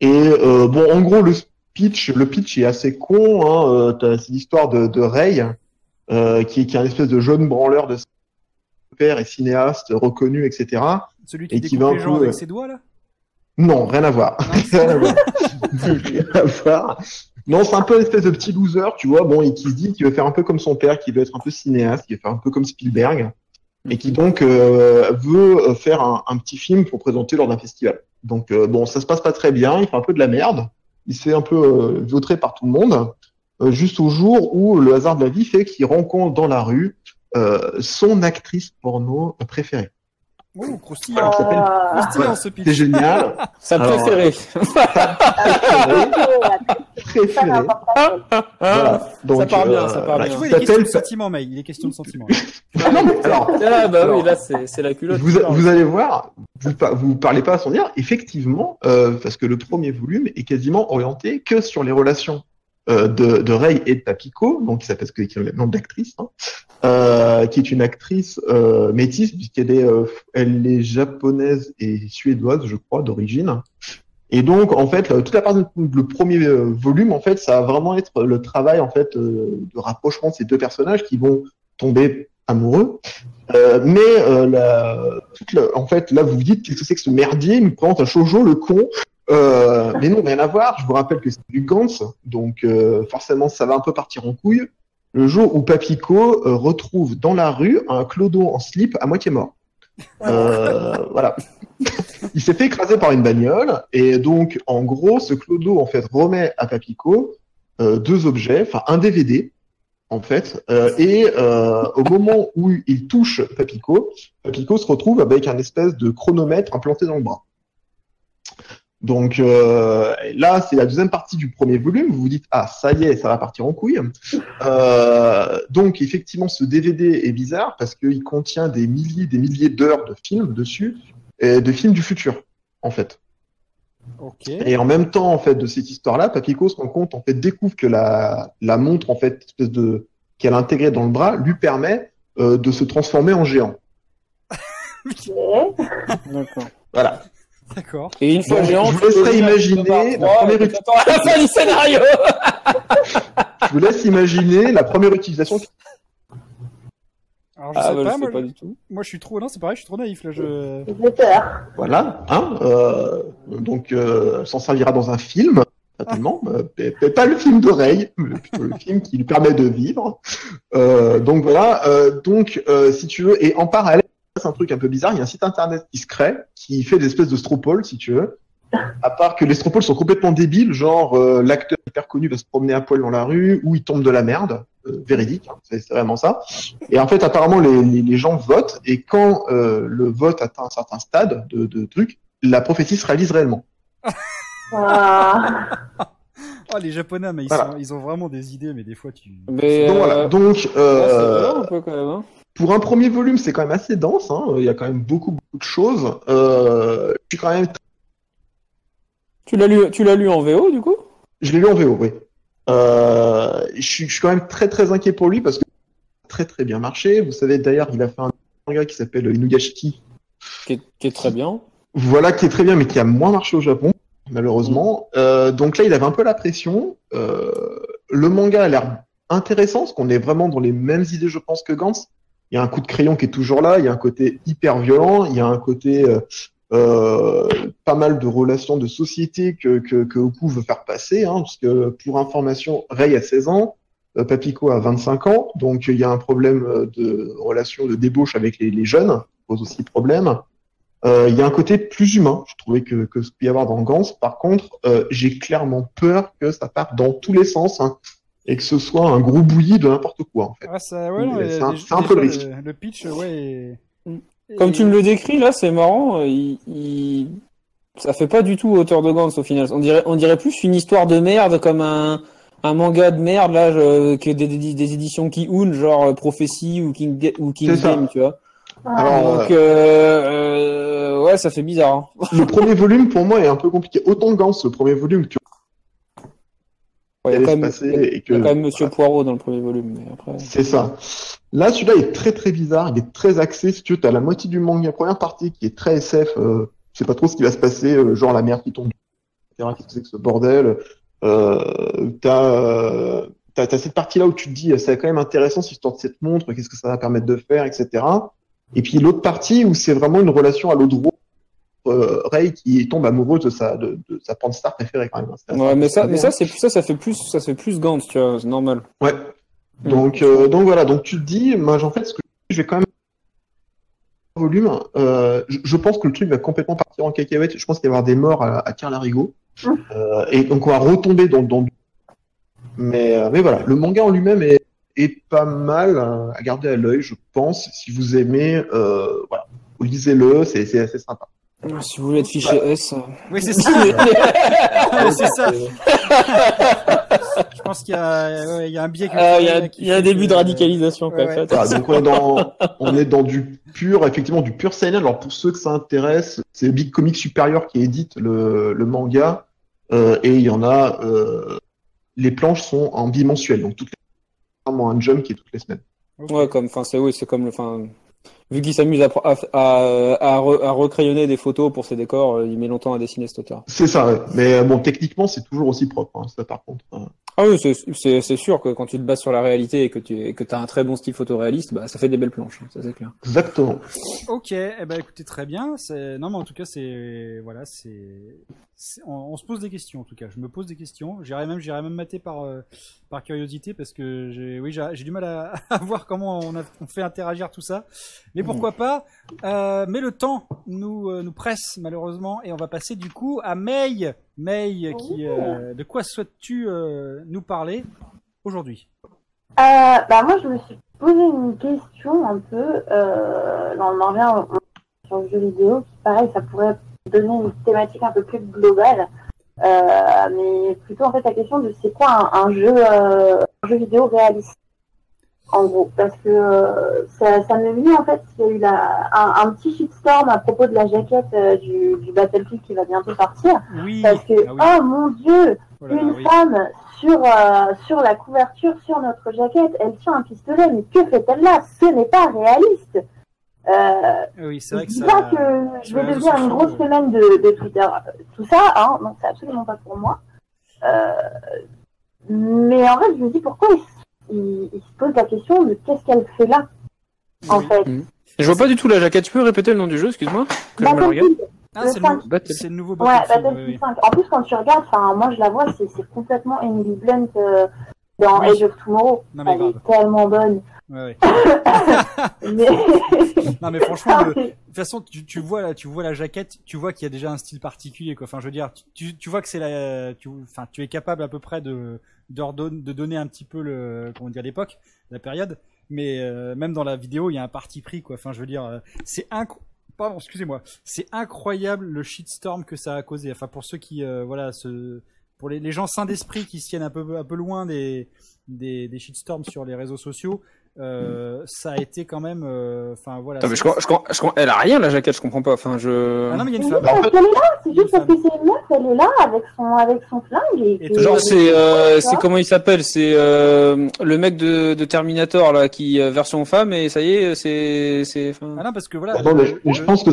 Et en gros, le pitch est assez con. Hein, c'est l'histoire de Ray, qui est un espèce de jeune branleur de père et cinéaste reconnu, etc. Celui qui découpe les gens avec ses doigts, là ? Non, rien à voir. Non, c'est un peu une espèce de petit loser, tu vois, qui se dit qu'il veut faire un peu comme son père, qu'il veut être un peu cinéaste, qu'il veut faire un peu comme Spielberg, et qui donc veut faire un petit film pour présenter lors d'un festival. Donc ça se passe pas très bien, il fait un peu de la merde, il se fait un peu vautrer par tout le monde, jusqu'au jour où le hasard de la vie fait qu'il rencontre dans la rue son actrice porno préférée. Oh, croustillant. C'est génial. Sa préférée. Préférée. Voilà. Donc, ça part bien, ça part bien. Il est question de sentiment, May. Il est question de sentiment. Là, c'est la culotte. Vous allez voir, vous parlez pas à son dire, effectivement, parce que le premier volume est quasiment orienté que sur les relations de Ray et de Papiko, donc qui s'appelle le nom d'actrice, hein, qui est une actrice métisse, puisqu'elle est, japonaise et suédoise, je crois, d'origine. Et donc, en fait, toute la part le premier volume, en fait, ça va vraiment être le travail, en fait, de rapprochement de ces deux personnages qui vont tomber amoureux. Là, vous vous dites, qu'est-ce que c'est que ce merdier? Il me présente un shoujo, le con. Mais non, rien à voir. Je vous rappelle que c'est du Gantz, donc forcément ça va un peu partir en couille. Le jour où Papiko retrouve dans la rue un clodo en slip à moitié mort. Voilà. Il s'est fait écraser par une bagnole et donc en gros ce clodo en fait remet à Papiko deux objets, enfin un DVD en fait. Au moment où il touche Papiko, Papiko se retrouve avec un espèce de chronomètre implanté dans le bras. Donc là, c'est la deuxième partie du premier volume. Vous vous dites, ah, ça y est, ça va partir en couille. Donc effectivement, ce DVD est bizarre parce qu'il contient des milliers d'heures de films dessus, et de films du futur, en fait. Okay. Et en même temps, en fait, de cette histoire-là, Papiko se rend compte, en fait, découvre que la montre, en fait, espèce de qu'elle a intégrée dans le bras, lui permet de se transformer en géant. D'accord. Voilà. D'accord. Et une fois géant, je vous laisserai imaginer la première utilisation. À la fin du scénario. Je vous laisse imaginer la première utilisation. Alors je sais pas, moi, pas du tout. Moi je suis trop naïf là, Voilà, hein, s'en servira dans un film. Certainement, pas le film d'oreille, mais plutôt le film qui lui permet de vivre. Donc voilà, si tu veux, et en parallèle, c'est un truc un peu bizarre, il y a un site internet qui se crée, qui fait des espèces de stropoles, si tu veux, à part que les stropoles sont complètement débiles, genre l'acteur hyper connu va se promener à poil dans la rue, ou il tombe de la merde, véridique, hein, c'est vraiment ça. Et en fait, apparemment, les gens votent, et quand le vote atteint un certain stade de truc, la prophétie se réalise réellement. Oh, les Japonais, mais ils ont vraiment des idées, mais des fois tu... C'est bizarre un peu quand même, hein. Pour un premier volume, c'est quand même assez dense, hein. Il y a quand même beaucoup de choses. Je suis quand même... Tu l'as lu en VO, du coup ? Je l'ai lu en VO, oui. Je suis quand même très très inquiet pour lui, parce que ça a très très bien marché. Vous savez, d'ailleurs, il a fait un manga qui s'appelle Inugashiki. Qui est très bien. Voilà, qui est très bien, mais qui a moins marché au Japon, malheureusement. Donc là, il avait un peu la pression. Le manga a l'air intéressant, parce qu'on est vraiment dans les mêmes idées, je pense, que Gantz. Il y a un coup de crayon qui est toujours là, il y a un côté hyper violent, il y a un côté pas mal de relations de société que Oku veut faire passer, hein, parce que, pour information, Ray a 16 ans, Papico a 25 ans, donc il y a un problème de relation de débauche avec les jeunes, pose aussi problème. Il y a un côté plus humain, je trouvais, que ce qu'il y a dans Gantz. Par contre, j'ai clairement peur que ça parte dans tous les sens, hein, et que ce soit un gros bouilli de n'importe quoi, en fait. Ah, ça, ouais, c'est un peu le risque. Le pitch, ouais. Comme tu me le décris, là, c'est marrant. Ça fait pas du tout hauteur de Gantz, au final. On dirait plus une histoire de merde, comme un manga de merde, là, que des éditions Ki-Hoon, genre Prophecy ou King Game, tu vois. Alors, donc, ouais, ça fait bizarre. Hein. Le premier volume, pour moi, est un peu compliqué. Autant Gantz, le premier volume, que... Il y a quand même Monsieur Poirot dans le premier volume. Mais après... C'est ça. Là, celui-là est très très bizarre. Il est très axé. Si tu veux, t'as la moitié du manga, première partie, qui est très SF. Je sais pas trop ce qui va se passer. Genre la mer qui tombe, etc. Qu'est-ce que c'est que ce bordel? T'as cette partie-là où tu te dis, c'est quand même intéressant si je tente cette montre, qu'est-ce que ça va permettre de faire, etc. Et puis l'autre partie où c'est vraiment une relation à l'eau de rose. Ray qui tombe amoureux de sa pornstar préférée quand même. Ouais, ça fait plus Gantz, tu vois, c'est normal. Ouais. Donc voilà, donc tu te dis, moi en fait ce que je vais quand même volume, je pense que le truc va complètement partir en cacahuète. Je pense qu'il va y avoir des morts à Carl Arrigo, et donc on va retomber dans... Mais voilà, le manga en lui-même est pas mal à garder à l'œil, je pense. Si vous aimez, voilà, lisez-le, c'est assez sympa. Si vous voulez être fiché S... Oui, c'est ça. C'est ça. Je pense qu'il y a, il y a un biais. Il y a un début de radicalisation. Ouais, ouais. Ah, donc on est dans du pur, effectivement, du pur seinen. Alors pour ceux que ça intéresse, c'est Big Comics Superior qui édite le manga, et il y en a. Les planches sont en bimensuel, donc toutes les semaines, un jump qui est toutes les semaines. Ouais, comme, enfin c'est comme le, enfin. Vu qu'il s'amuse à recrayonner des photos pour ses décors, il met longtemps à dessiner cet auteur. C'est ça, ouais. Mais bon, techniquement, c'est toujours aussi propre, hein, ça par contre. Ah oui, c'est sûr que quand tu te bases sur la réalité et que tu as un très bon style photoréaliste, bah, ça fait des belles planches, ça c'est clair. Exactement. Ok, eh ben, écoutez, très bien. Non, mais en tout cas, voilà, on se pose des questions en tout cas. Je me pose des questions. J'irai même mater par curiosité parce que j'ai du mal à voir comment on fait interagir tout ça. Mais pourquoi pas. Mais le temps nous presse malheureusement et on va passer du coup à May. May, de quoi souhaites-tu nous parler aujourd'hui? Bah moi je me suis posé une question un peu. On en revient sur le jeu vidéo. Pareil, ça pourrait donner une thématique un peu plus globale, mais plutôt en fait la question de c'est quoi un jeu vidéo réaliste en gros, parce que ça me vient en fait qu'il y a eu un petit shitstorm à propos de la jaquette du Battlefield qui va bientôt sortir, oui, parce que oh mon dieu, femme sur la couverture, sur notre jaquette, elle tient un pistolet, mais que fait-elle là? Ce n'est pas réaliste. Oui, c'est vrai que je vais devenir une grosse semaine de Twitter, tout ça, hein, non, c'est absolument pas pour moi. Mais en fait, je me dis pourquoi il se pose la question de qu'est-ce qu'elle fait là, en fait. Je vois pas du tout la jaquette. Tu peux répéter le nom du jeu, excuse-moi? Battlefield. Ah, c'est le nouveau Battlefield. Ouais, Battlefield 5. En plus, quand tu regardes, moi je la vois, c'est complètement Emily Blunt dans Age of Tomorrow. Non, elle est tellement bonne. Ouais. Non mais franchement, de toute façon, tu vois la jaquette, tu vois qu'il y a déjà un style particulier, quoi. Enfin, je veux dire, tu vois que c'est tu es capable à peu près de donner un petit peu le, comment dire, l'époque, la période. Mais même dans la vidéo, il y a un parti pris, quoi. Enfin, je veux dire, c'est incroyable le shitstorm que ça a causé. Enfin, pour ceux qui, pour les gens sains d'esprit qui se tiennent un peu loin des shitstorms sur les réseaux sociaux. Ça a été quand même, voilà. Non, mais elle a rien la jaquette, je comprends pas. Ah non, mais il y a une femme. Oui, elle est là, c'est juste parce que c'est une meuf, elle est là avec son flingue. Et genre c'est comment il s'appelle, c'est le mec de Terminator là qui version femme et ça y est c'est. Ah non parce que voilà. Attends, je pense que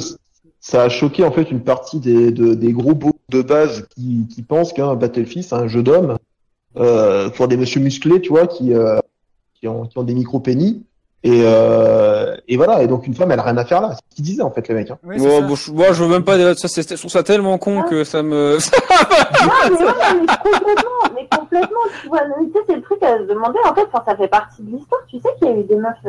ça a choqué en fait une partie des gros beaux de base qui pensent qu'un Battlefield c'est un jeu d'homme. pour des messieurs musclés, tu vois, qui ont des micro-pénis. Et voilà, et donc une femme, elle a rien à faire là. C'est ce qu'ils disaient en fait les mecs. Hein. Oui, oh, bon, moi, je veux même pas. Ça, je trouve ça tellement con que ça me. non, mais complètement. Tu vois, tu sais, c'est le truc à se demander. En fait, ça fait partie de l'histoire. Tu sais qu'il y a eu des meufs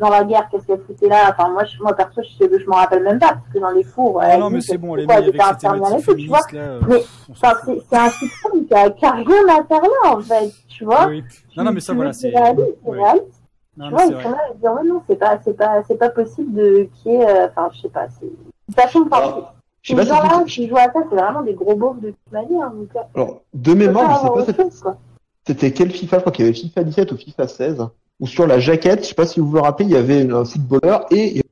dans la guerre. Qu'est-ce qu'elles foutaient là? Enfin, moi perso, je m'en rappelle même pas parce que dans les fours. Ah, non, mais c'est bon, les mecs avec cette thématique féministe là. Mais c'est un système qui a rien à faire là en fait, tu vois. Non, mais ça voilà, c'est réaliste. Non, ouais, c'est là, dire, ouais, non, c'est pas possible de qui est, enfin, je sais pas, c'est façon de parler. Ces gens-là qui jouent à ça, c'est vraiment des gros beaufs de toute manière. Hein, donc, alors, de mémoire, je sais pas, c'était quel FIFA, je crois qu'il y avait FIFA 17 ou FIFA 16, où sur la jaquette, je sais pas si vous vous rappelez, il y avait un footballeur et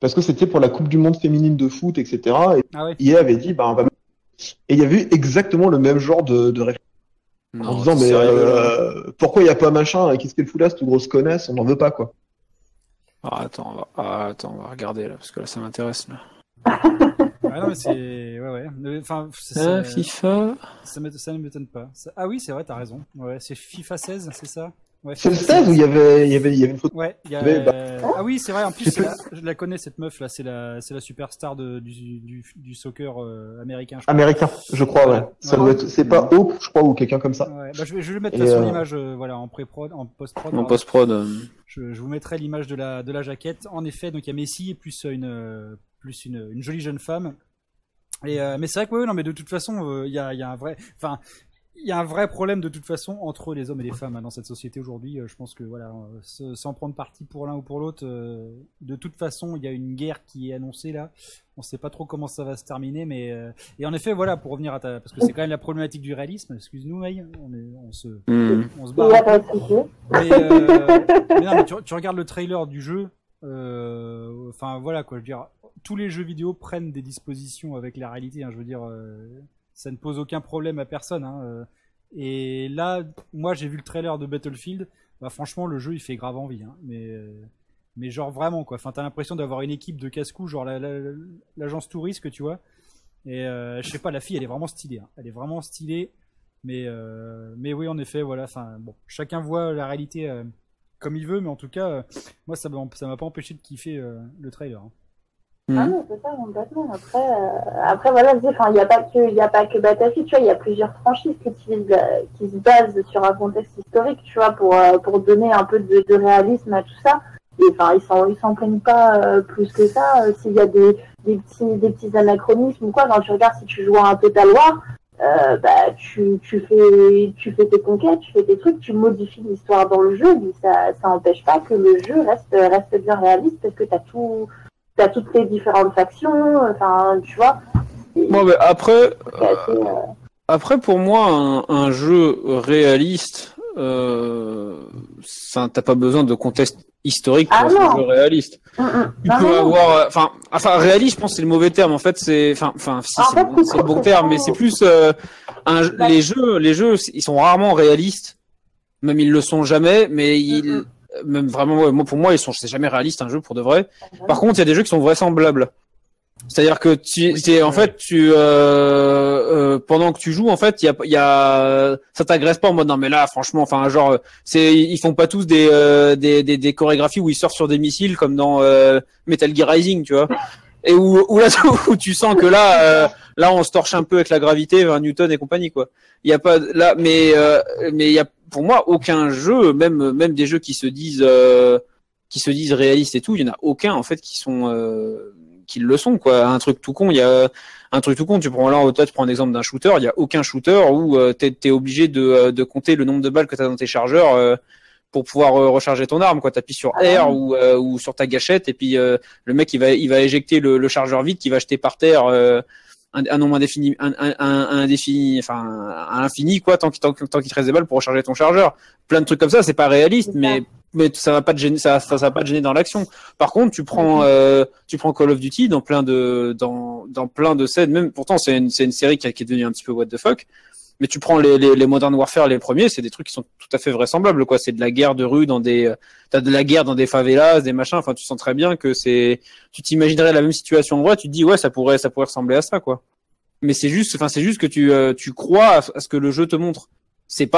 parce que c'était pour la Coupe du Monde féminine de foot, etc. Et il avait dit, bah, on va. Et il y avait eu exactement le même genre de réflexion. En disant, mais pourquoi il n'y a pas machin? Qu'est-ce qu'elle fout là, cette grosse connasse? On n'en veut pas, quoi. Ah, attends, on va regarder là, parce que là, ça m'intéresse. Là. Ah, non, mais c'est. Ouais, ouais. Enfin, FIFA. Ça ne m'étonne pas. Ça... Ah, oui, c'est vrai, t'as raison. Ouais, c'est FIFA 16, c'est ça? Ouais, c'est le 16 où il y avait une photo. Ouais, il y a... Ah oui, c'est vrai, en plus, je la connais cette meuf là, c'est la superstar du soccer américain. Je crois, ouais. C'est pas Hope, je crois, ou quelqu'un comme ça. Ouais. Bah, je vais mettre là sur l'image voilà, en pré-prod, en post-prod. En post-prod. Je vous mettrai l'image de la jaquette. En effet, donc il y a Messi et plus une jolie jeune femme. Et, mais c'est vrai que, ouais, non, mais de toute façon, il y a un vrai. Enfin. Il y a un vrai problème de toute façon entre les hommes et les femmes dans cette société aujourd'hui. Je pense que voilà, sans prendre parti pour l'un ou pour l'autre, de toute façon, il y a une guerre qui est annoncée là. On ne sait pas trop comment ça va se terminer, mais et en effet, voilà, pour revenir à ta, parce que c'est quand même la problématique du réalisme. Excuse-nous, May, on se barre. Mais non, mais tu regardes le trailer du jeu. Enfin voilà quoi, je veux dire, tous les jeux vidéo prennent des dispositions avec la réalité. Hein, je veux dire. Ça ne pose aucun problème à personne. Hein. Et là, moi, j'ai vu le trailer de Battlefield. Bah, franchement, le jeu, il fait grave envie. Hein. Mais genre vraiment, quoi. Enfin, t'as l'impression d'avoir une équipe de casse-cou, genre l'agence touriste, tu vois. Et je sais pas, la fille, elle est vraiment stylée. Hein. Elle est vraiment stylée. Mais oui, en effet, voilà. Enfin, bon, chacun voit la réalité comme il veut. Mais en tout cas, moi, ça m'a pas empêché de kiffer le trailer. Hein. Ah non, c'est ça, complètement. Après voilà, il n'y a pas que Battlefield, tu vois, il y a plusieurs franchises qui se basent sur un contexte historique, tu vois, pour donner un peu de réalisme à tout ça. Et enfin, ils s'en plaignent pas plus que ça. S'il y a des petits anachronismes ou quoi, quand tu regardes, si tu joues à un Total War, bah tu fais tes conquêtes, tu fais tes trucs, tu modifies l'histoire dans le jeu, mais ça n'empêche pas que le jeu reste bien réaliste parce que t'as toutes les différentes factions, enfin, tu vois. Bon, mais après, pour moi, un jeu réaliste, ça, t'as pas besoin de contexte historique pour un jeu réaliste. Enfin, réaliste, je pense que c'est le mauvais terme. En fait, c'est, si, c'est le bon terme, mais c'est plus les jeux, ils sont rarement réalistes. Même ils le sont jamais, mais ils. Même vraiment, moi, pour moi, c'est jamais réaliste un jeu pour de vrai. Par contre, il y a des jeux qui sont vraisemblables. C'est-à-dire que pendant que tu joues, en fait, ça t'agresse pas en mode non mais là, franchement, enfin genre, ils font pas tous des chorégraphies où ils sortent sur des missiles comme dans Metal Gear Rising, tu vois. Et où tu sens que là on se torche un peu avec la gravité, Newton et compagnie quoi. Il y a pas là, mais il y a pour moi aucun jeu, même des jeux qui se disent réalistes et tout, il y en a aucun en fait qui le sont quoi. Tu prends tu prends l'exemple d'un shooter, il y a aucun shooter où t'es obligé de compter le nombre de balles que t'as dans tes chargeurs. Pour pouvoir recharger ton arme, quoi. T'appuies sur R ou sur ta gâchette, et puis le mec il va éjecter le chargeur vide, qui va jeter par terre un nombre indéfini, à l'infini, quoi, tant qu'il te reste des balles pour recharger ton chargeur. Plein de trucs comme ça, c'est pas réaliste, mais ça va pas te gêner, ça va pas te gêner dans l'action. Par contre, tu prends Call of Duty dans plein de scènes, même pourtant c'est une série qui est devenue un petit peu what the fuck. Mais tu prends les Modern Warfare, les premiers, c'est des trucs qui sont tout à fait vraisemblables, quoi. C'est de la guerre de rue t'as de la guerre dans des favelas, des machins. Enfin, tu sens très bien que tu t'imaginerais la même situation en vrai, tu te dis, ouais, ça pourrait ressembler à ça, quoi. Mais c'est juste que tu crois à ce que le jeu te montre. C'est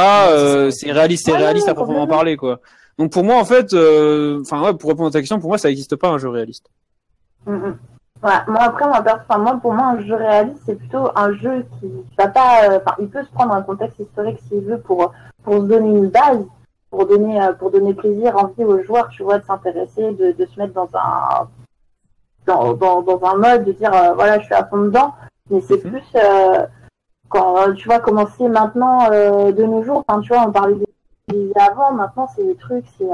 réaliste à proprement parler, quoi. Donc pour moi, en fait, pour répondre à ta question, pour moi, ça n'existe pas un jeu réaliste. Mm-hmm. Ouais, moi après, pour moi, un jeu réaliste, c'est plutôt un jeu qui va pas. Il peut se prendre un contexte historique s'il veut pour se donner une base, pour donner plaisir, envie aux joueurs, tu vois, de s'intéresser, de se mettre dans un mode, de dire voilà, je suis à fond dedans. Mais c'est plus quand tu vois comment c'est maintenant de nos jours. Enfin, tu vois, on parlait des avant, maintenant c'est des trucs, c'est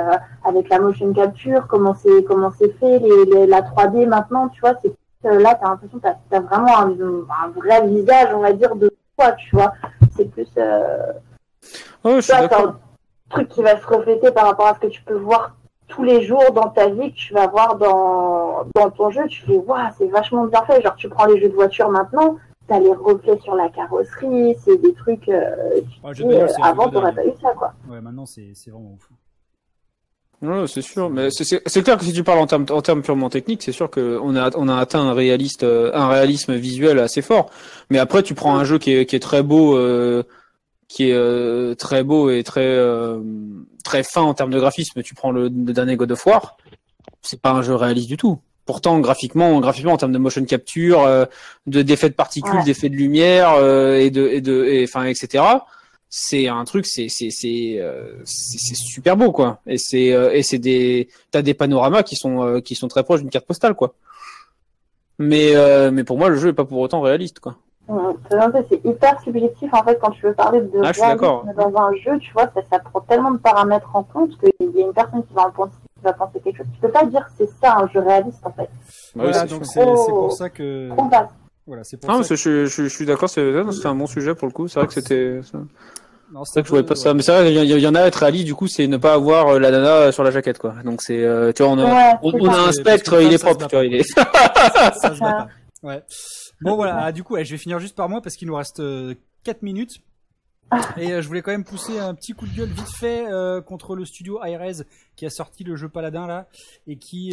avec la motion capture, comment c'est fait, la 3D maintenant, tu vois, c'est là, t'as l'impression que t'as vraiment un vrai visage, on va dire, de toi, tu vois. C'est plus un truc qui va se refléter par rapport à ce que tu peux voir tous les jours dans ta vie, que tu vas voir dans ton jeu. Tu fais waouh, c'est vachement bien fait. Genre, tu prends les jeux de voiture maintenant, t'as les reflets sur la carrosserie, c'est des trucs avant t'aurais pas eu ça, quoi. Ouais, maintenant c'est vraiment ouf. Ouais, c'est sûr, mais c'est clair que si tu parles en termes purement techniques, c'est sûr que on a atteint un réalisme visuel assez fort. Mais après, tu prends un jeu qui est très beau, très beau et très fin en termes de graphisme. Tu prends le dernier God of War, c'est pas un jeu réaliste du tout. Pourtant, graphiquement, en termes de motion capture, d'effets de particules, d'effets de lumière, etc. C'est un truc, c'est super beau, quoi. Et t'as des panoramas qui sont très proches d'une carte postale, quoi. Mais pour moi, le jeu est pas pour autant réaliste, quoi. C'est hyper subjectif, en fait, quand tu veux parler de réalisme dans un jeu, tu vois, ça prend tellement de paramètres en compte qu'il y a une personne qui va en penser. Va penser quelque chose. Tu peux pas dire que c'est ça un jeu réaliste, en fait. Voilà, donc c'est pour ça que. Voilà, c'est pour ça. Je suis d'accord, c'est un bon sujet pour le coup. C'est vrai que c'était. C'est vrai que je voyais pas ça. Mais c'est vrai, il y en a à être réaliste, du coup, c'est ne pas avoir la nana sur la jaquette, quoi. Donc c'est. Tu vois, on a un spectre, il est propre, tu vois. Ça se bat pas. Ouais. Bon, voilà, du coup, je vais finir juste par moi parce qu'il nous reste 4 minutes. Et je voulais quand même pousser un petit coup de gueule vite fait contre le studio iRez qui a sorti le jeu Paladin là et qui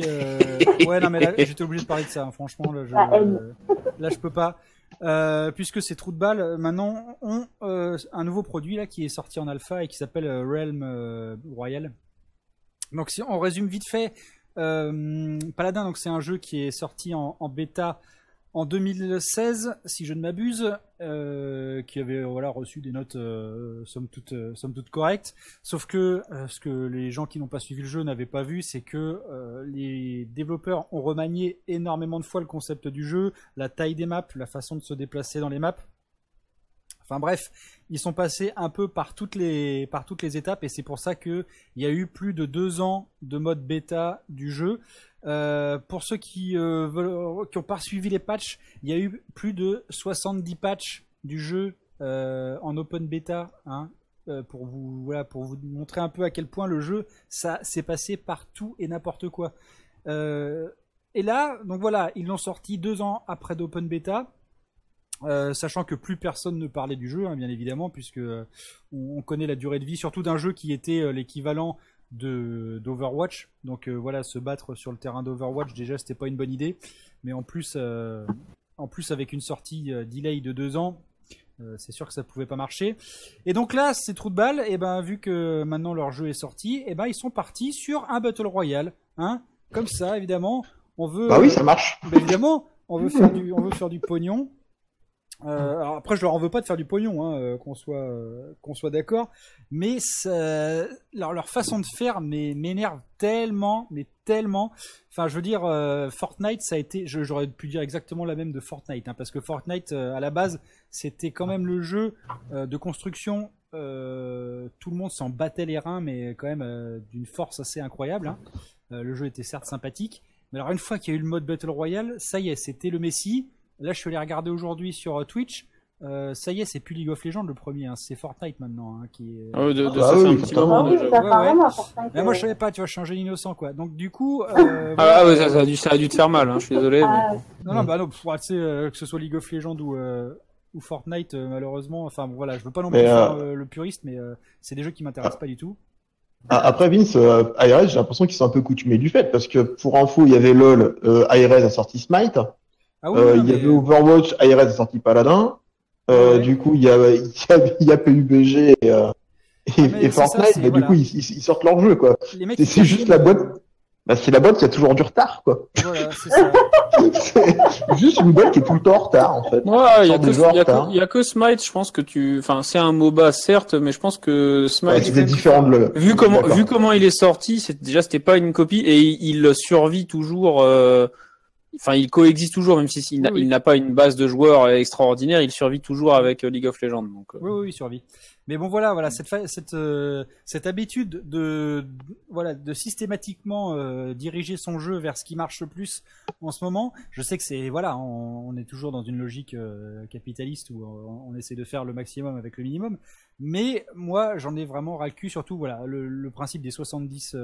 ouais non mais là j'étais obligé de parler de ça, hein, franchement là je peux pas puisque c'est trou de balle. Maintenant ont un nouveau produit là qui est sorti en alpha et qui s'appelle Realm Royal. Donc si on résume vite fait Paladin, donc c'est un jeu qui est sorti en bêta en 2016, si je ne m'abuse, qui avait reçu des notes somme toute correctes. Sauf que ce que les gens qui n'ont pas suivi le jeu n'avaient pas vu, c'est que les développeurs ont remanié énormément de fois le concept du jeu, la taille des maps, la façon de se déplacer dans les maps. Enfin bref, ils sont passés un peu par toutes les étapes et c'est pour ça qu'il y a eu plus de 2 ans de mode bêta du jeu. Pour ceux qui n'ont pas suivi les patchs, il y a eu plus de 70 patchs du jeu en open bêta, hein, pour vous montrer un peu à quel point le jeu, ça s'est passé par tout et n'importe quoi. Et là, donc voilà, ils l'ont sorti 2 ans après d'open bêta. Sachant que plus personne ne parlait du jeu, hein, bien évidemment, puisque on connaît la durée de vie, surtout d'un jeu qui était l'équivalent d'Overwatch. Donc voilà, se battre sur le terrain d'Overwatch, déjà c'était pas une bonne idée, mais en plus avec une sortie delay de 2 ans, c'est sûr que ça pouvait pas marcher. Et donc là, ces trous de balle, et ben vu que maintenant leur jeu est sorti, et ben ils sont partis sur un Battle Royale, hein, comme ça évidemment, on veut. Bah oui, ça marche. Évidemment, on veut faire du pognon. Alors après je leur en veux pas de faire du pognon, hein, qu'on soit d'accord, mais ça, leur façon de faire m'énerve tellement. Enfin je veux dire Fortnite, ça a été, j'aurais pu dire exactement la même de Fortnite, hein, parce que Fortnite à la base c'était quand même le jeu de construction, tout le monde s'en battait les reins, mais quand même d'une force assez incroyable, hein. Le jeu était certes sympathique, mais alors une fois qu'il y a eu le mode Battle Royale, ça y est, c'était le Messi. Là, je suis allé regarder aujourd'hui sur Twitch. Ça y est, c'est plus League of Legends le premier, hein, c'est Fortnite maintenant, hein, qui est. Mais moi, je savais pas, tu vois, je suis un jeune innocent, quoi. Donc du coup. Ça a dû te faire mal, hein, je suis désolé. Mais... Non, tu sais, que ce soit League of Legends ou Fortnite, malheureusement. Enfin, voilà, je veux pas non plus faire le puriste, mais c'est des jeux qui m'intéressent pas du tout. Après Vince, iRez, j'ai l'impression qu'ils sont un peu coutumés du fait, parce que pour info, il y avait LOL, iRez a sorti Smite. Ah oui, il y avait Overwatch, iRez a sorti Paladin. Du coup, il y a PUBG et Fortnite, mais du coup, ils sortent leur jeu, quoi. C'est juste la boîte. Bah, c'est la boîte qui a toujours du retard, quoi. Voilà, c'est ça. C'est juste une boîte qui est tout le temps en retard, en fait. Ouais, il y a que Smite, je pense que enfin, c'est un MOBA, certes, mais je pense que Smite. Ouais, c'était différent de le... Vu comment il est sorti, c'était pas une copie, et il survit toujours, enfin, il coexiste toujours, même si il n'a pas une base de joueurs extraordinaire, il survit toujours avec League of Legends, donc. Oui, il survit. Mais bon, voilà, cette habitude de systématiquement diriger son jeu vers ce qui marche le plus en ce moment. Je sais que on est toujours dans une logique capitaliste où on essaie de faire le maximum avec le minimum. Mais moi, j'en ai vraiment ras le cul, surtout le principe des 70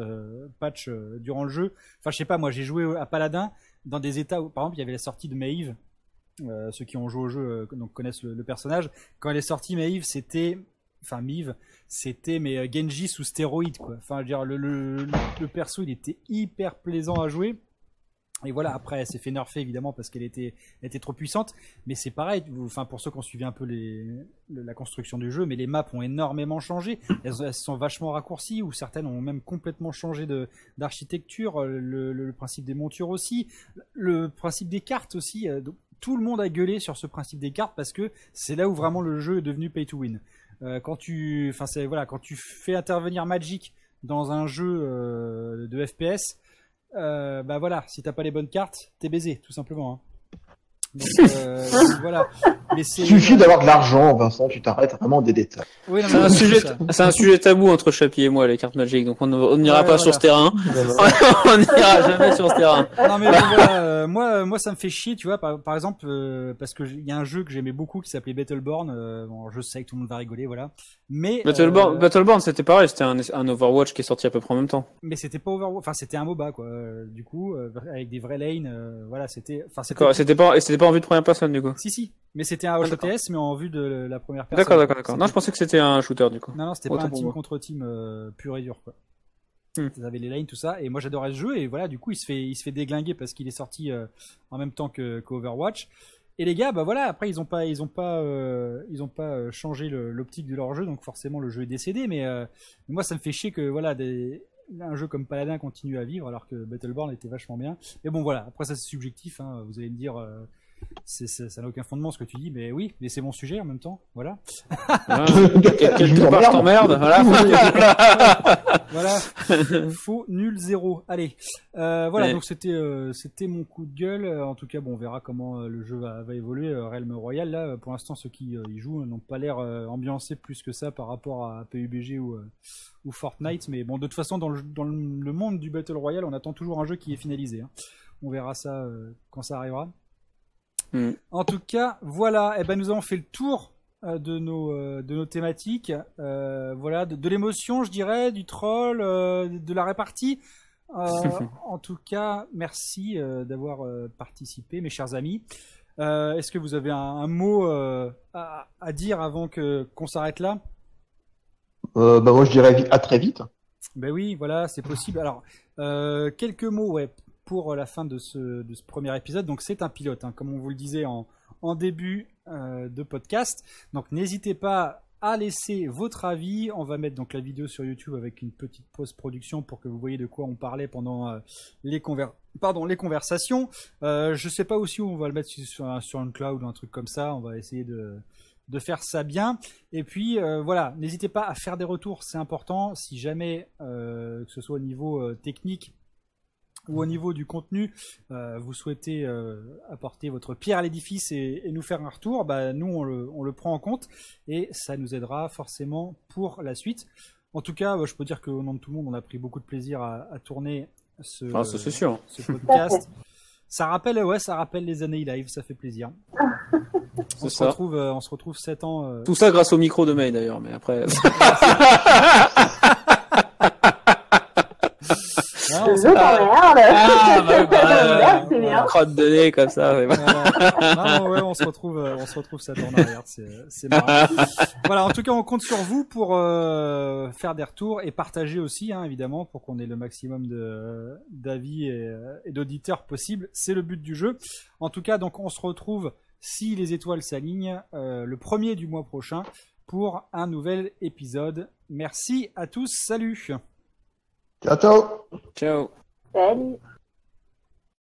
patchs durant le jeu. Enfin, je sais pas, moi, j'ai joué à Paladin dans des états où, par exemple, il y avait la sortie de Maeve. Ceux qui ont joué au jeu donc connaissent le personnage. Quand elle est sortie, Maeve, c'était Genji sous stéroïdes, quoi. Enfin, je veux dire, le perso, il était hyper plaisant à jouer. Et voilà, après, elle s'est fait nerfer, évidemment, parce qu'elle était trop puissante. Mais c'est pareil, enfin, pour ceux qui ont suivi un peu la construction du jeu, mais les maps ont énormément changé. Elles sont vachement raccourcies, ou certaines ont même complètement changé d'architecture. Le principe des montures aussi. Le principe des cartes aussi. Donc, tout le monde a gueulé sur ce principe des cartes, parce que c'est là où vraiment le jeu est devenu pay to win. Quand tu fais intervenir Magic dans un jeu de FPS, si t'as pas les bonnes cartes, t'es baisé, tout simplement. Hein. Voilà. Mais il suffit d'avoir de l'argent, Vincent, tu t'arrêtes vraiment des détails. Oui, c'est un sujet tabou entre Chappie et moi, les cartes Magic, donc on n'ira pas sur ce terrain. On n'ira jamais sur ce terrain. Non, mais moi ça me fait chier, tu vois, par exemple, parce qu'il y a un jeu que j'aimais beaucoup qui s'appelait Battleborn. Je sais que tout le monde va rigoler, voilà. Mais, Battleborn, c'était pareil, c'était un Overwatch qui est sorti à peu près en même temps. Mais c'était pas Overwatch, enfin c'était un MOBA, quoi, du coup, avec des vrais lanes, c'était pas en vue de première personne, du coup. Si, mais c'était un OTS, mais en vue de la première personne. D'accord. Non, je pensais que c'était un shooter, du coup. Non, c'était pas un team contre team pur et dur, quoi. Vous avez les lanes, tout ça, et moi j'adorais ce jeu, et voilà, du coup, il se fait déglinguer parce qu'il est sorti en même temps que Overwatch. Et les gars, après ils ont pas changé l'optique de leur jeu, donc forcément le jeu est décédé. Mais moi ça me fait chier que un jeu comme Paladin continue à vivre alors que Battleborn était vachement bien. Mais bon voilà, après ça c'est subjectif, hein, vous allez me dire ça n'a aucun fondement ce que tu dis, mais oui, mais c'est mon sujet en même temps, voilà. Quelque part je t'emmerde, voilà. Faux, nul, zéro. Allez, donc c'était mon coup de gueule. En tout cas, bon, on verra comment le jeu va évoluer. Realm Royale, là, pour l'instant, ceux qui y jouent n'ont pas l'air ambiancés plus que ça par rapport à PUBG ou Fortnite. Mais bon, de toute façon, dans le monde du Battle Royale, on attend toujours un jeu qui est finalisé, hein. On verra ça quand ça arrivera. En tout cas, voilà. Eh ben, nous avons fait le tour de nos thématiques. De l'émotion, je dirais, du troll, de la répartie. En tout cas, merci d'avoir participé, mes chers amis. Est-ce que vous avez un mot à dire avant qu'on s'arrête là ? Moi, je dirais à très vite. Ben oui, voilà, c'est possible. Alors, quelques mots, ouais. Pour la fin de ce premier épisode. Donc c'est un pilote, hein, comme on vous le disait en début de podcast. Donc n'hésitez pas à laisser votre avis. On va mettre donc la vidéo sur YouTube avec une petite post-production pour que vous voyez de quoi on parlait pendant les conversations. Je sais pas aussi où on va le mettre, sur une cloud ou un truc comme ça. On va essayer de faire ça bien. Et puis n'hésitez pas à faire des retours, c'est important. Si jamais, que ce soit au niveau technique ou au niveau du contenu, vous souhaitez apporter votre pierre à l'édifice et nous faire un retour, nous on le prend en compte et ça nous aidera forcément pour la suite. En tout cas, je peux dire qu'au nom de tout le monde, on a pris beaucoup de plaisir à tourner ce podcast. Ça rappelle les années live, ça fait plaisir. On se retrouve 7 ans. Tout ça grâce au micro de May d'ailleurs, mais après... Crotte de nez comme ça. On se retrouve ça tourne arrière, c'est marrant. Voilà, en tout cas, on compte sur vous pour faire des retours et partager aussi, hein, évidemment, pour qu'on ait le maximum d'avis et d'auditeurs possible. C'est le but du jeu. En tout cas, donc on se retrouve si les étoiles s'alignent, le 1er du mois prochain pour un nouvel épisode. Merci à tous, salut. Ciao, ciao. Ciao. Salut.